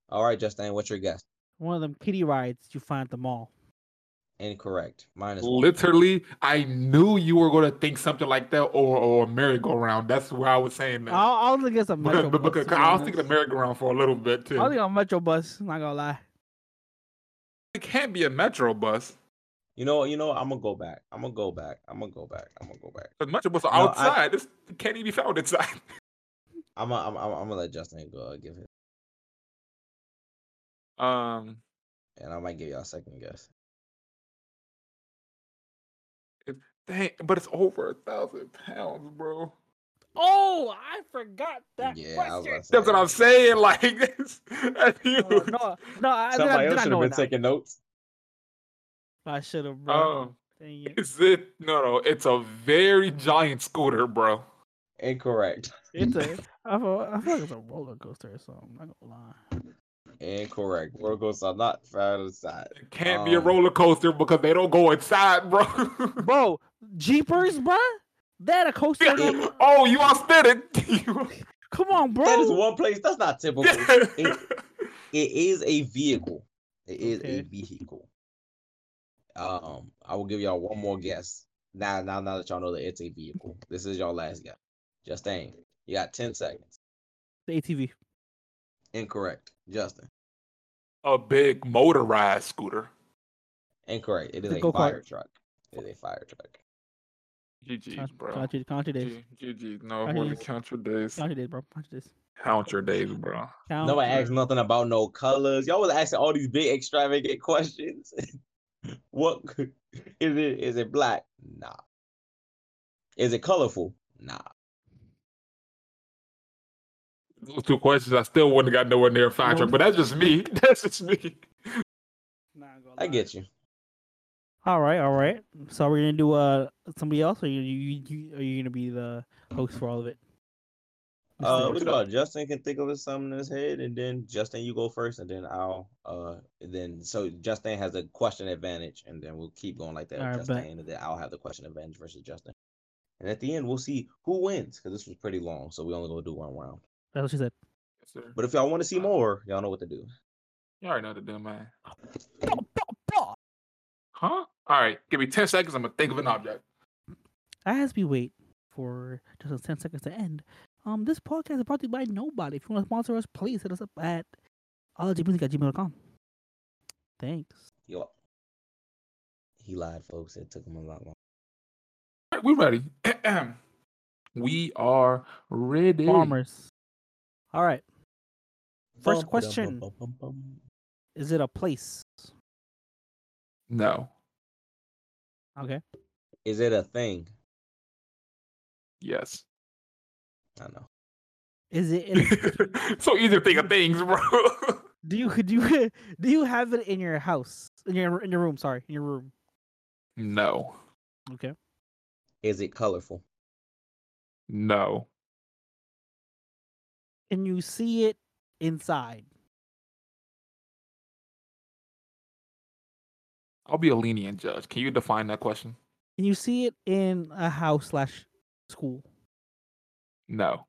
All right, Justin, what's your guess? One of them kiddie rides you find at the mall. Incorrect. -1. Literally, I knew you were going to think something like that or merry-go-round. That's why I was saying that. I was thinking of Metro Bus. Because I was thinking of merry-go-round for a little bit, too. I was thinking of Metro Bus. I'm not going to lie. It can't be a Metro Bus. You know, I'm going to go back. Because Metro Bus are outside. This can't even be found inside. I'm going to let Justin go. Give him. And I might give y'all a second guess. Dang, but it's over 1,000 pounds, bro. Oh, I forgot that question. That's what I'm saying. Like, somebody else should have been taking notes. I should have, bro. It's a very giant scooter, bro. Incorrect. I feel like it's a roller coaster or something. I'm not gonna lie. Incorrect. Roller coasters are not found inside. It can't be a roller coaster because they don't go inside, bro. Bro, Jeepers, bro? That a coaster? Yeah. Oh, you outspit it. Come on, bro. That is one place. That's not typical. It is a vehicle. It is a vehicle. I will give y'all one more guess. Now that y'all know that it's a vehicle, this is your last guess. Justine, you got 10 seconds. The ATV. Incorrect, Justin. A big motorized scooter. Incorrect. It is a fire truck. It is a fire truck. GG's, bro. Count your days. GG's. No, I want to count your days. Count your days, bro. Count your days, bro. Nobody asked nothing about no colors. Y'all was asking all these big extravagant questions. What is it? Is it black? Nah. Is it colorful? Nah. Those two questions, I still wouldn't have got nowhere near a fire truck, but that's just me. I get you. All right. So we're gonna do somebody else, or are you gonna be the host for all of it? What about Justin can think of something in his head, and then Justin, you go first, and then I'll so Justin has a question advantage, and then we'll keep going like that. And then I'll have the question advantage versus Justin, and at the end we'll see who wins because this was pretty long, so we only gonna do one round. That's what she said. Yes, sir. But if y'all want to see more, y'all know what to do. You already know what to do, man. Huh? All right, give me 10 seconds. I'm going to think of an object. As we wait for just 10 seconds to end, this podcast is brought to you by nobody. If you want to sponsor us, please hit us up at allgmusic@gmail.com. Thanks. Yo. He lied, folks. It took him a lot longer. All right, we're ready. We are ready. Farmers. All right. First question. Is it a place? No. Okay. Is it a thing? Yes. I know. Is it? So either thing of things, bro. Do you have it in your house? In your room? Sorry, in your room. No. Okay. Is it colorful? No. Can you see it inside? I'll be a lenient judge. Can you define that question? Can you see it in a house/school? No.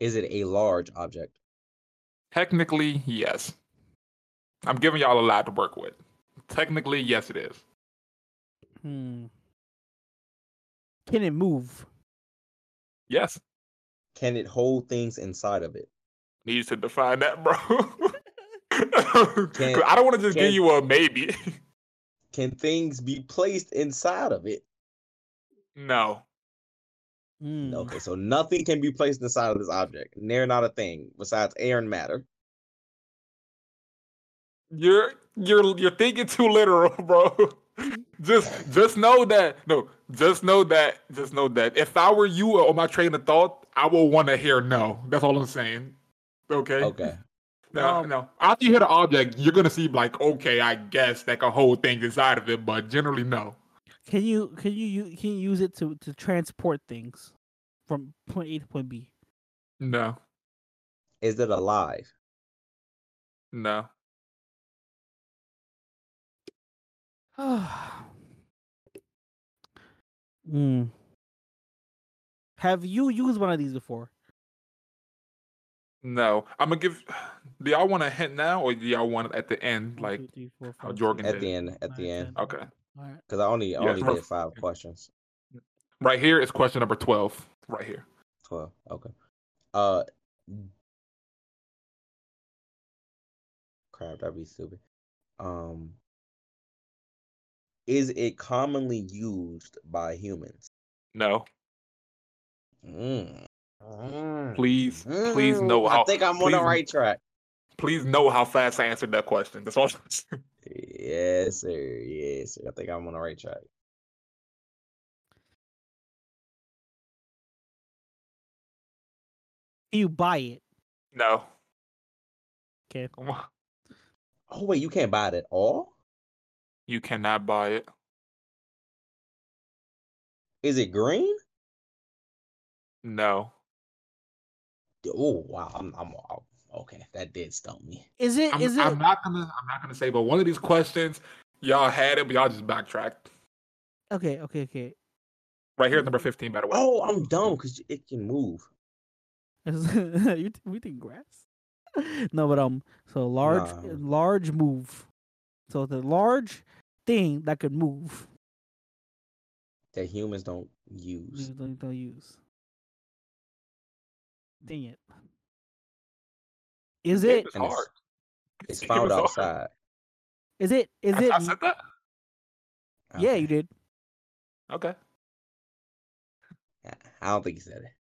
Is it a large object? Technically, yes. I'm giving y'all a lot to work with. Technically, yes, it is. Can it move? Yes. Can it hold things inside of it? Needs to define that, bro. I don't want to just give you a maybe. Can things be placed inside of it? No. Okay, so nothing can be placed inside of this object. They're not a thing besides air and matter. You're thinking too literal, bro. Just know that if I were you or my train of thought, I will want to hear no. That's all I'm saying. Okay. No. After you hit an object, you're gonna see like, okay, I guess that can hold things inside of it, but generally, no. Can you use it to transport things from point A to point B? No. Is it alive? No. Have you used one of these before? No, I'm gonna give. Do y'all want a hint now, or do y'all want it at the end, like 1, 2, 3, 4, 5, how Jorgen did? At the end. Okay. Because I only did 5 questions. Right here is question number 12. Right here. 12. Okay. Crap, that'd be stupid. Is it commonly used by humans? No. Please know how. I think I'm on the right track. Please know how fast I answered that question. That's all. Yes, sir. I think I'm on the right track. You buy it? No. Okay. Oh wait, you can't buy it at all? You cannot buy it. Is it green? No. Oh wow, I'm okay. That did stump me. Is it? I'm not gonna say, but one of these questions, y'all had it, but y'all just backtracked. Okay. Right here, at number 15. By the way. Oh, I'm dumb because it can move. We think grass. No, but so large move. So the large thing that could move. That humans don't use. Don't use. Dang it. Is it? It's found outside. Is it? Is it? I said that? Yeah, you did. Okay. I don't think he said it.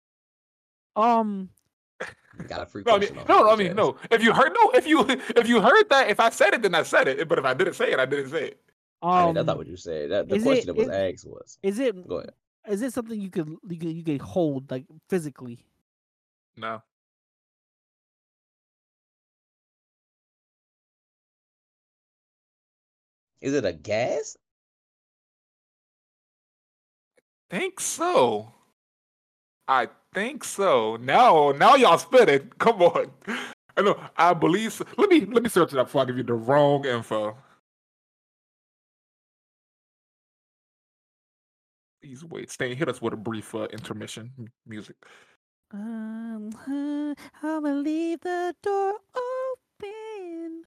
Got a free question. No. If you heard that, if I said it, then I said it. But if I didn't say it, I didn't say it. That's not what you said. The question that was asked was: is it? Go ahead. Is it something you could hold like physically? No. Is it a gas? I think so. Now y'all spit it. Come on. I know. I believe so. Let me search it up before I give you the wrong info. Please wait. Stan, hit us with a brief intermission music. I'm gonna leave the door open.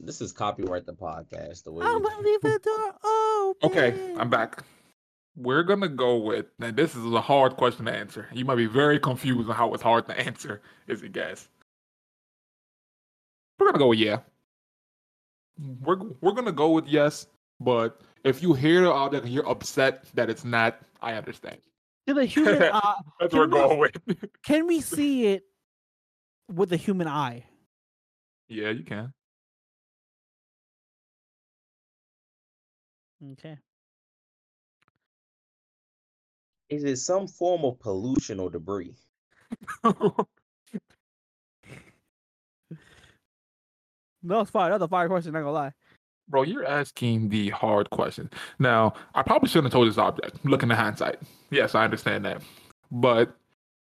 This is copyright the podcast. The way I'm gonna leave the door open. Okay, I'm back. We're gonna go with, and this is a hard question to answer. You might be very confused on how it's hard to answer. Is it gas? We're gonna go with yeah. We're gonna go with yes. But if you hear the object and you're upset that it's not, I understand. To the human eye, that's what we're going with. Can we see it with the human eye? Yeah, you can. Okay. Is it some form of pollution or debris? No, it's fire. That's a fire question, not gonna lie. Bro, you're asking the hard question. Now, I probably shouldn't have told this object, looking at hindsight. Yes, I understand that. But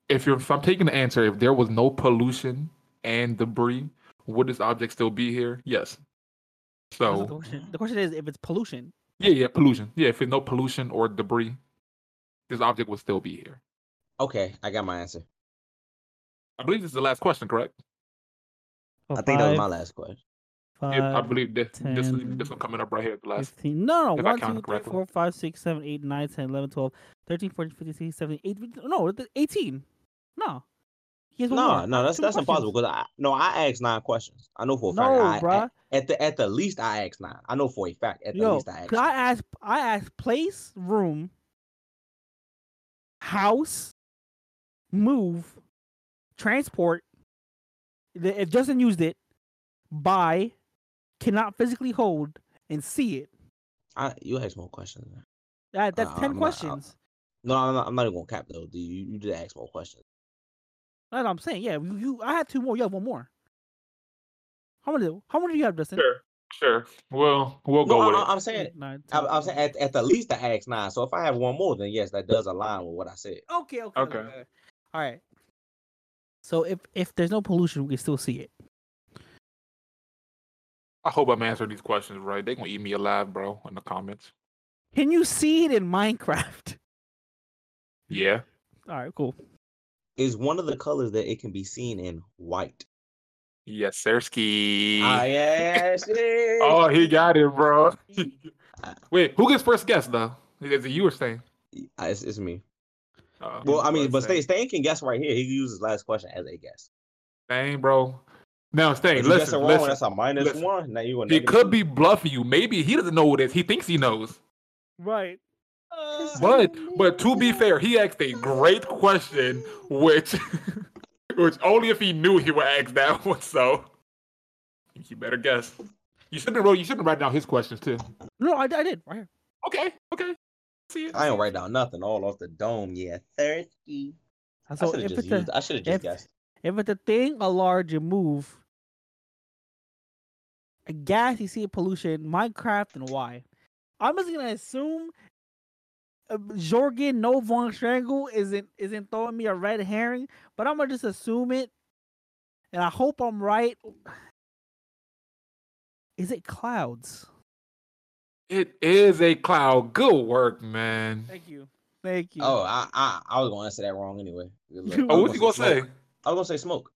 if I'm taking the answer, if there was no pollution and debris, would this object still be here? Yes. So the question is if it's pollution. Yeah, pollution. Yeah, if it's no pollution or debris, this object will still be here. Okay, I got my answer. I believe this is the last question, correct? I think that was my last question. I believe this one coming up right here at the last. 15. No, 1, 2, 3, 4, 5, 6, 7, 8, 9, 10, 11, 12, 13, 14, 15, 16, 17, 18. No, 18. No. No, that's impossible because I asked 9 questions. I know for a fact. No, bruh. At the least, I asked 9. I know for a fact. I asked place, room, house, move, transport. If Justin used it, buy, cannot physically hold, and see it. You asked more questions. That's 10 questions. I'm not even gonna cap though. You did ask more questions. That's what I'm saying. Yeah, I had 2 more. You have 1 more. How many do you have, Justin? Sure. We'll go with it. I'm saying at the least I asked 9. So if I have 1 more, then yes, that does align with what I said. Okay. All right. So if there's no pollution, we can still see it. I hope I'm answering these questions right. They're gonna eat me alive, bro, in the comments. Can you see it in Minecraft? Yeah. All right, cool. Is one of the colors that it can be seen in white? Yes, Sersky. Oh, yes. Oh, he got it, bro. Wait, who gets first guess though? Is it you or Stan? It's me. But Stan can guess right here. He uses his last question as a guess. Stan, bro. Now, Stan, listen. That's a -1. Now you. He could be bluffing you. Maybe he doesn't know what it is. He thinks he knows. Right. But to be fair, he asked a great question, which only if he knew he would ask that one. So you better guess. You shouldn't write down his questions too. No, I did. Right here. Okay. See it. I don't write down nothing. All off the dome. Yeah, thirsty. I should have just guessed. If it's a thing, a larger move, a gas, you see pollution, Minecraft, and why? I'm just gonna assume Jörgen von Strangle isn't throwing me a red herring, but I'm gonna just assume it, and I hope I'm right. Is it clouds? It is a cloud. Good work, man. Thank you. Oh, I was gonna answer that wrong anyway. Oh, what you gonna say? I was gonna say smoke.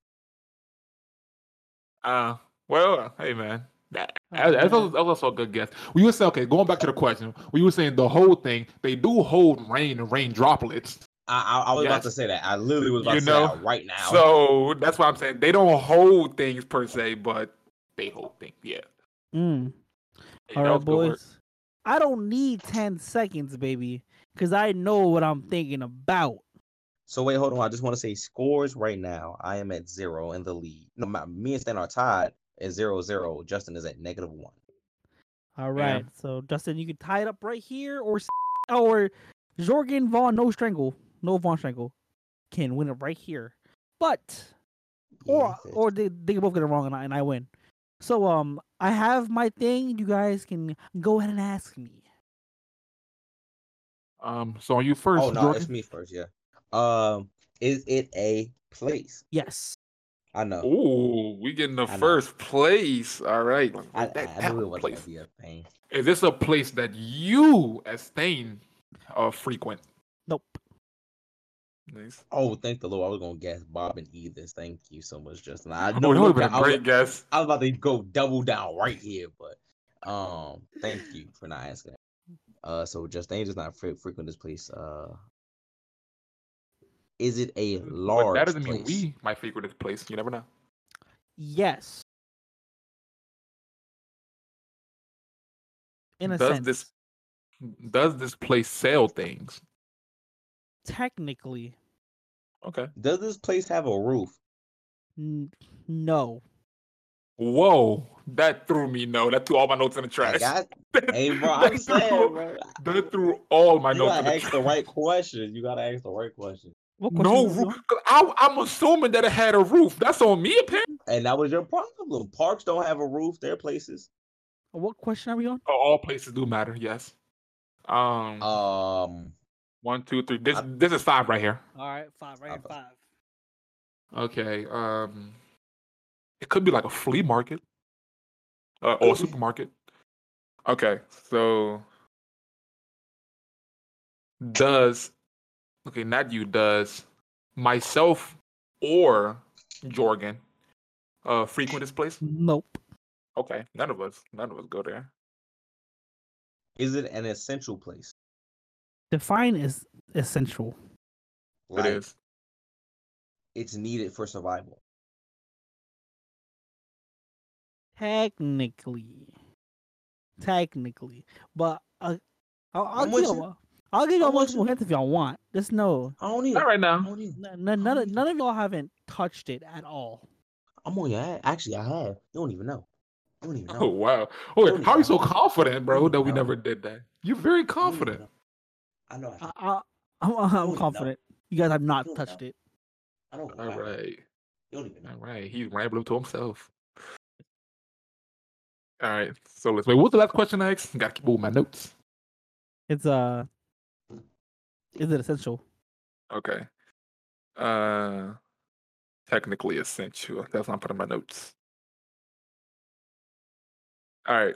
Well, hey, man. That's also a good guess. We were saying, okay, going back to the question, we were saying the whole thing, they do hold rain and rain droplets. I was about to say that. I literally was about to say that right now. So that's why I'm saying they don't hold things per se, but they hold things. Yeah. All right, boys. I don't need 10 seconds, baby, because I know what I'm thinking about. So wait, hold on. I just want to say scores right now. I am at 0 in the lead. No, me and Stan are tied. Is 0-0. Justin is at -1. All right. Damn. So Justin, you can tie it up right here, or Jörgen von Strangle can win it right here. But or they can both get it wrong and I win. So I have my thing. You guys can go ahead and ask me. So are you first? Oh no, Jörgen? It's me first. Yeah. Is it a place? Yes. I know. Ooh, we getting the first place. All right. I knew it was be a pain. Is this a place that you, as Stain, frequent? Nope. Nice. Oh, thank the Lord. I was gonna guess Bob and Edith. Thank you so much, Justin. I know it would have been a great guess. I was about to go double down right here, but thank you for not asking that. So Justin does not frequent this place. Is it a large place? That doesn't mean we might figure this place. You never know. Yes. In a sense. Does this place sell things? Technically. Okay. Does this place have a roof? No. Whoa. That threw me. No. That threw all my notes in the trash. Hey, bro. I'm saying, bro. That threw all my notes in the trash. You got to ask the right question. No roof. I'm assuming that it had a roof. That's on me, apparently. And that was your problem. Parks don't have a roof. They're places. What question are we on? Oh, all places do matter. Yes. 1, 2, 3. This is 5 right here. All right, 5 right here. 5. Okay. It could be like a flea market or a supermarket. Okay. So does myself or Jörgen frequent this place? Nope. Okay, none of us go there. Is it an essential place? Define as essential. Like, it is. It's needed for survival. Technically, but I'll give y'all much more hints if y'all want. Just know. I don't need it. Not right now. None of y'all haven't touched it at all. I'm on your Actually, I have. You don't even know. Oh, wow. Oh, how are you so confident, bro, that we never did that? You're very confident. I know. I'm confident. You guys have not touched it. I don't know. All right. You don't even know. All right. He's rambling to himself. All right. So let's wait. What was the last question I asked? Got to keep moving my notes. It's is it essential? Okay. Technically essential. That's not put in my notes. All right.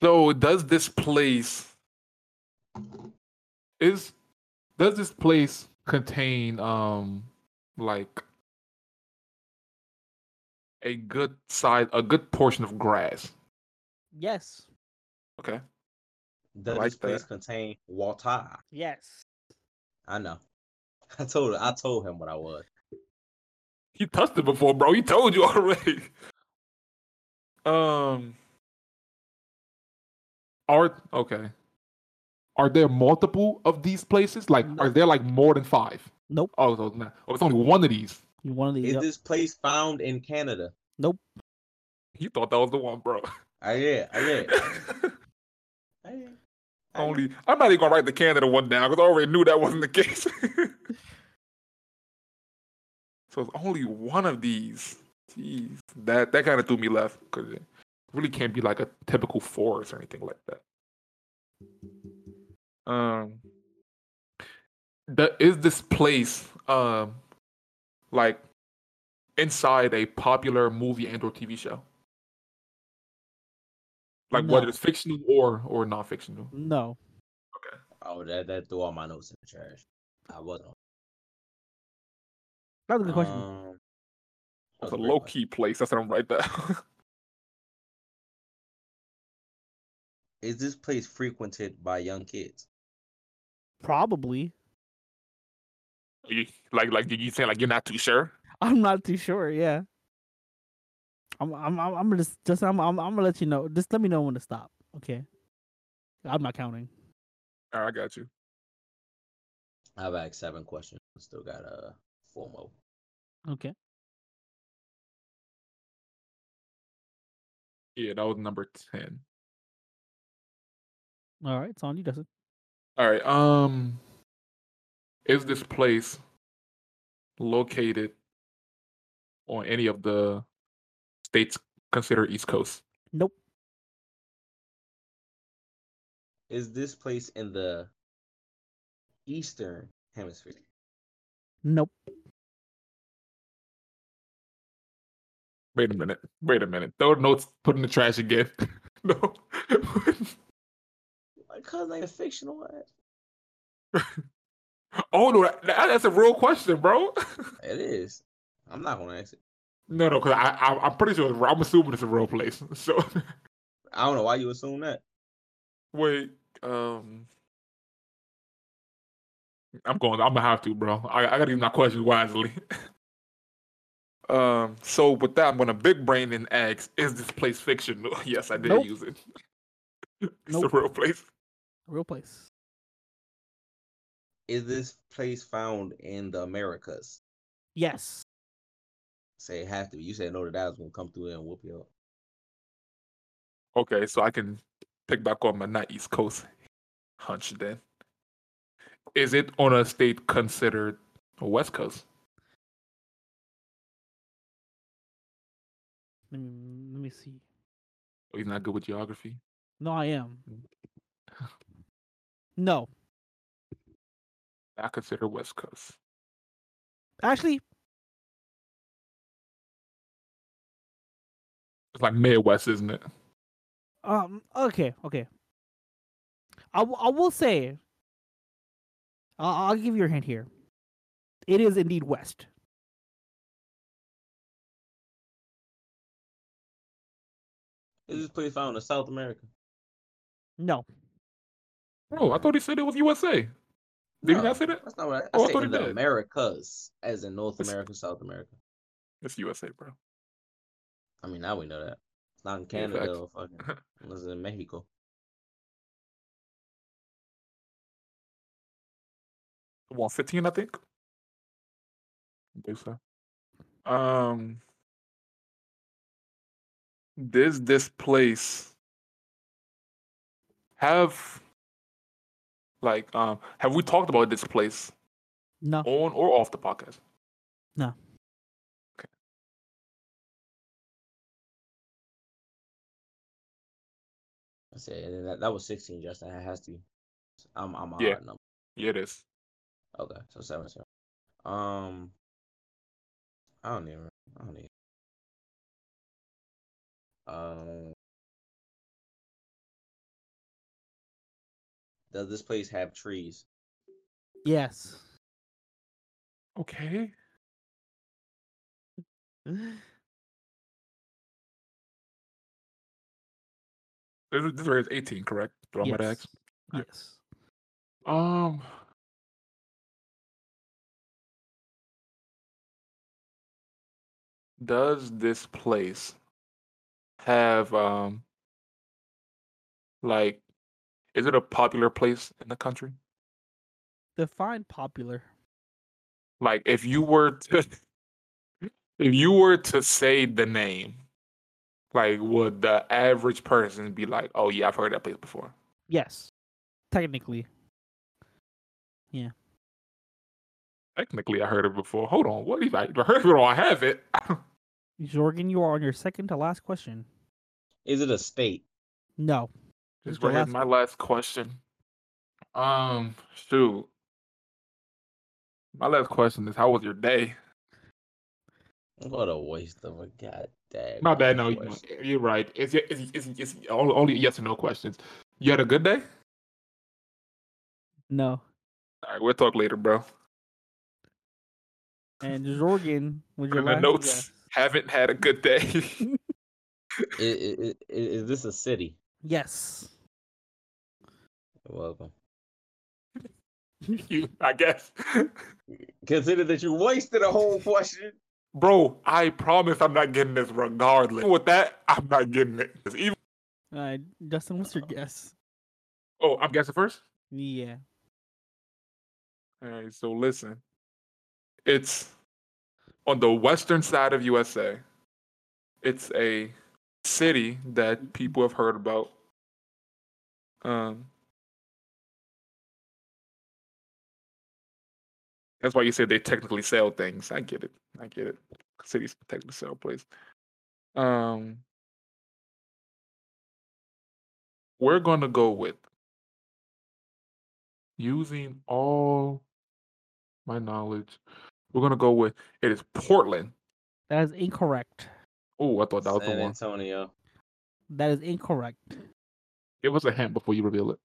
So does this place contain like a good portion of grass? Yes. Okay. Does this place contain water? Yes. I know. I told him what I was. He touched it before, bro. He told you already. Are there multiple of these places? Like, are there like more than 5? Nope. Oh, so not. Oh, it's only one of these. Is this place found in Canada? Nope. You thought that was the one, bro. I did. Only I'm not even gonna write the Canada one down because I already knew that wasn't the case. So it's only one of these. Jeez, that kind of threw me left because it really can't be like a typical forest or anything like that. Is this place like inside a popular movie and/or TV show? Like no. Whether it's fictional or non fictional? No. Okay. Oh, that threw all my notes in the trash. I wasn't. That's a good question. It's a low key place. That's what I'm right there. Is this place frequented by young kids? Probably. Like did you say like you're not too sure? I'm not too sure. Yeah. I'm gonna let you know. Just let me know when to stop. Okay. I'm not counting. All right, I got you. I've asked 7 questions. Still got 4 more. Okay. Yeah, that was number 10. All right, it's on you, Dustin. All right. Is this place located on any of the states considered East Coast? Nope. Is this place in the Eastern Hemisphere? Nope. Wait a minute. Throw the notes, put in the trash again. No. Because like a fictional ass. Oh, no, that's a real question, bro. It is. I'm not going to ask it. No, because I'm pretty sure, I'm assuming it's a real place. So I don't know why you assume that. Wait, I'm going to have to, bro. I got to use my questions wisely. So with that, I'm going to big brain and ask, is this place fictional? Yes, I did use it. It's a real place. A real place. Is this place found in the Americas? Yes. Say it has to be. You said no to that. I was going to come through there and whoop you up. Okay, so I can pick back on my not East Coast hunch then. Is it on a state considered West Coast? Let me see. Oh, he's not good with geography? No, I am. No. I consider West Coast. Actually. It's like Midwest, isn't it? Okay. I will say. I'll give you a hint here. It is indeed West. Is this place found in South America? No. Oh, I thought he said it was USA. Did you not say that? That's not what I said. In the Americas, as in North America, South America. It's USA, bro. I mean, now we know that. It's not in Canada or fucking. It's in Mexico. Well, 15, I think. I think so. Does this place have like have we talked about this place? No. On or off the podcast? No. Okay. I said that was 16, Justin. It has to be. I'm yeah. Odd number. Yeah, it is. Okay, so 7. I don't even. Does this place have trees? Yes. Okay. This is 18, correct? Yes. Yes. Does this place have like is it a popular place in the country? Define popular. Like if you were to say the name, like would the average person be like, oh yeah, I've heard that place before? Yes. Technically. Yeah. Technically, I heard it before. Hold on. What if I heard it or I have it? Jorgen, you are on your second to last question. Is it a state? No. Just right here, my last question. Shoot. My last question is, how was your day? What a waste of a goddamn. My bad. No, you're right. It's only yes or no questions. You had a good day? No. All right, we'll talk later, bro. And Jorgen, with your last notes, guess? Haven't had a good day. Is this a city? Yes. You're welcome. You, I guess. Consider that you wasted a whole question. Bro, I promise I'm not getting this regardless. With that, I'm not getting it. Even... All right, Justin, what's your guess? Oh, I'm guessing first? Yeah. All right, so listen. It's on the western side of USA. It's a city that people have heard about. That's why you said they technically sell things. I get it. Cities technically sell places. We're gonna go with using all my knowledge. We're gonna go with it is Portland. That is incorrect. Oh, I thought that was San Antonio. That is incorrect. Give us a hint before you reveal it.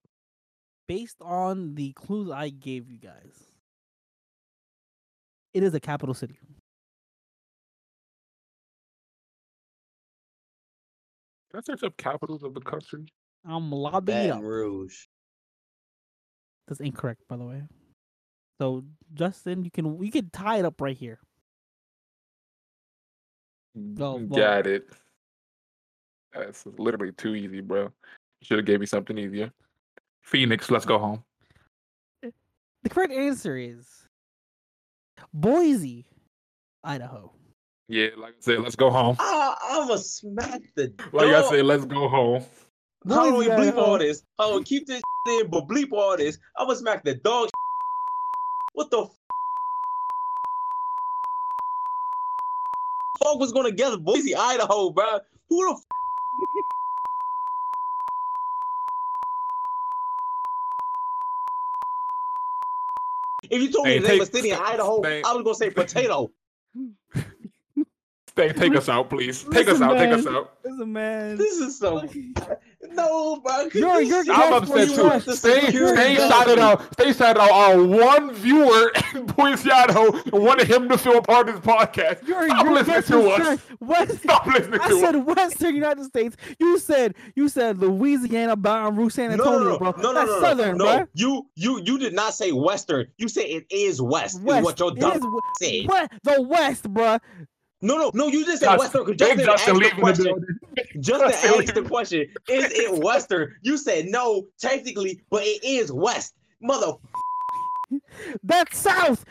Based on the clues I gave you guys, it is a capital city. Can I search up capitals of the country? I'm lobbing it up. Baton Rouge. That's incorrect, by the way. So, Justin, you can tie it up right here. Got it. That's literally too easy, bro. You should have gave me something easier. Phoenix, let's go home. The correct answer is Boise, Idaho. Yeah, like I said, let's go home. I'm going to smack the door. Like I said, let's go home. How do we bleep all this? How do we keep this in but bleep all this? I'm going to smack the dog. What the fuck was going to gather Boise, Idaho, bro? Who the fuck? If you told me the name of city in Idaho, I was going to say potato. Take us out, please. Take us out. Listen, man. This is so... No, bro. I'm upset too. Stay shouted out our one viewer in Boise, Idaho, and wanted him to feel a part of this podcast. Stop listening to us. Stop listening to us. I said Western United States. You said Louisiana, Baton Rouge, San Antonio, bro. No, that's Southern, bro. You did not say Western. You said it is West. Is what your dumb said. What? The West, bro. No, you just said Western. Justin asked the question, is it Western? You said no, technically, but it is West. Motherfucker. That's South.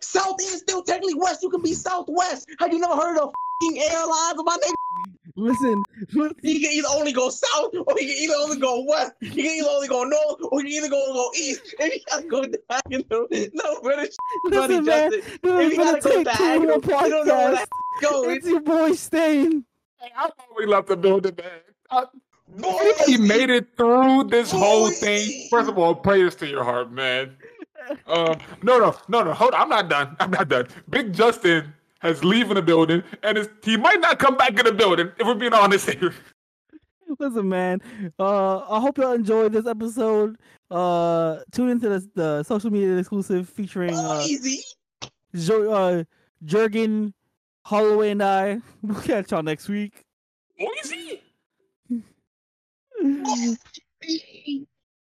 South is still technically West. You can be Southwest. Have you never heard of fucking airlines about that? Listen. You can either only go south, or you can either only go west. You can either only go north, or you can either go east. If you gotta go diagonal, no, brother. Listen, man. If you gotta go diagonal, you don't know where that goes. It's your boy Stain. Hey, I thought we left the building, man. He made it through this whole thing. First of all, prayers to your heart, man. No. Hold on, I'm not done. Big Justin is leaving the building, and he might not come back in the building, if we're being honest here. Listen, man, I hope y'all enjoyed this episode. Tune into the social media exclusive featuring Jurgen, Holloway, and I. We'll catch y'all next week. Boise?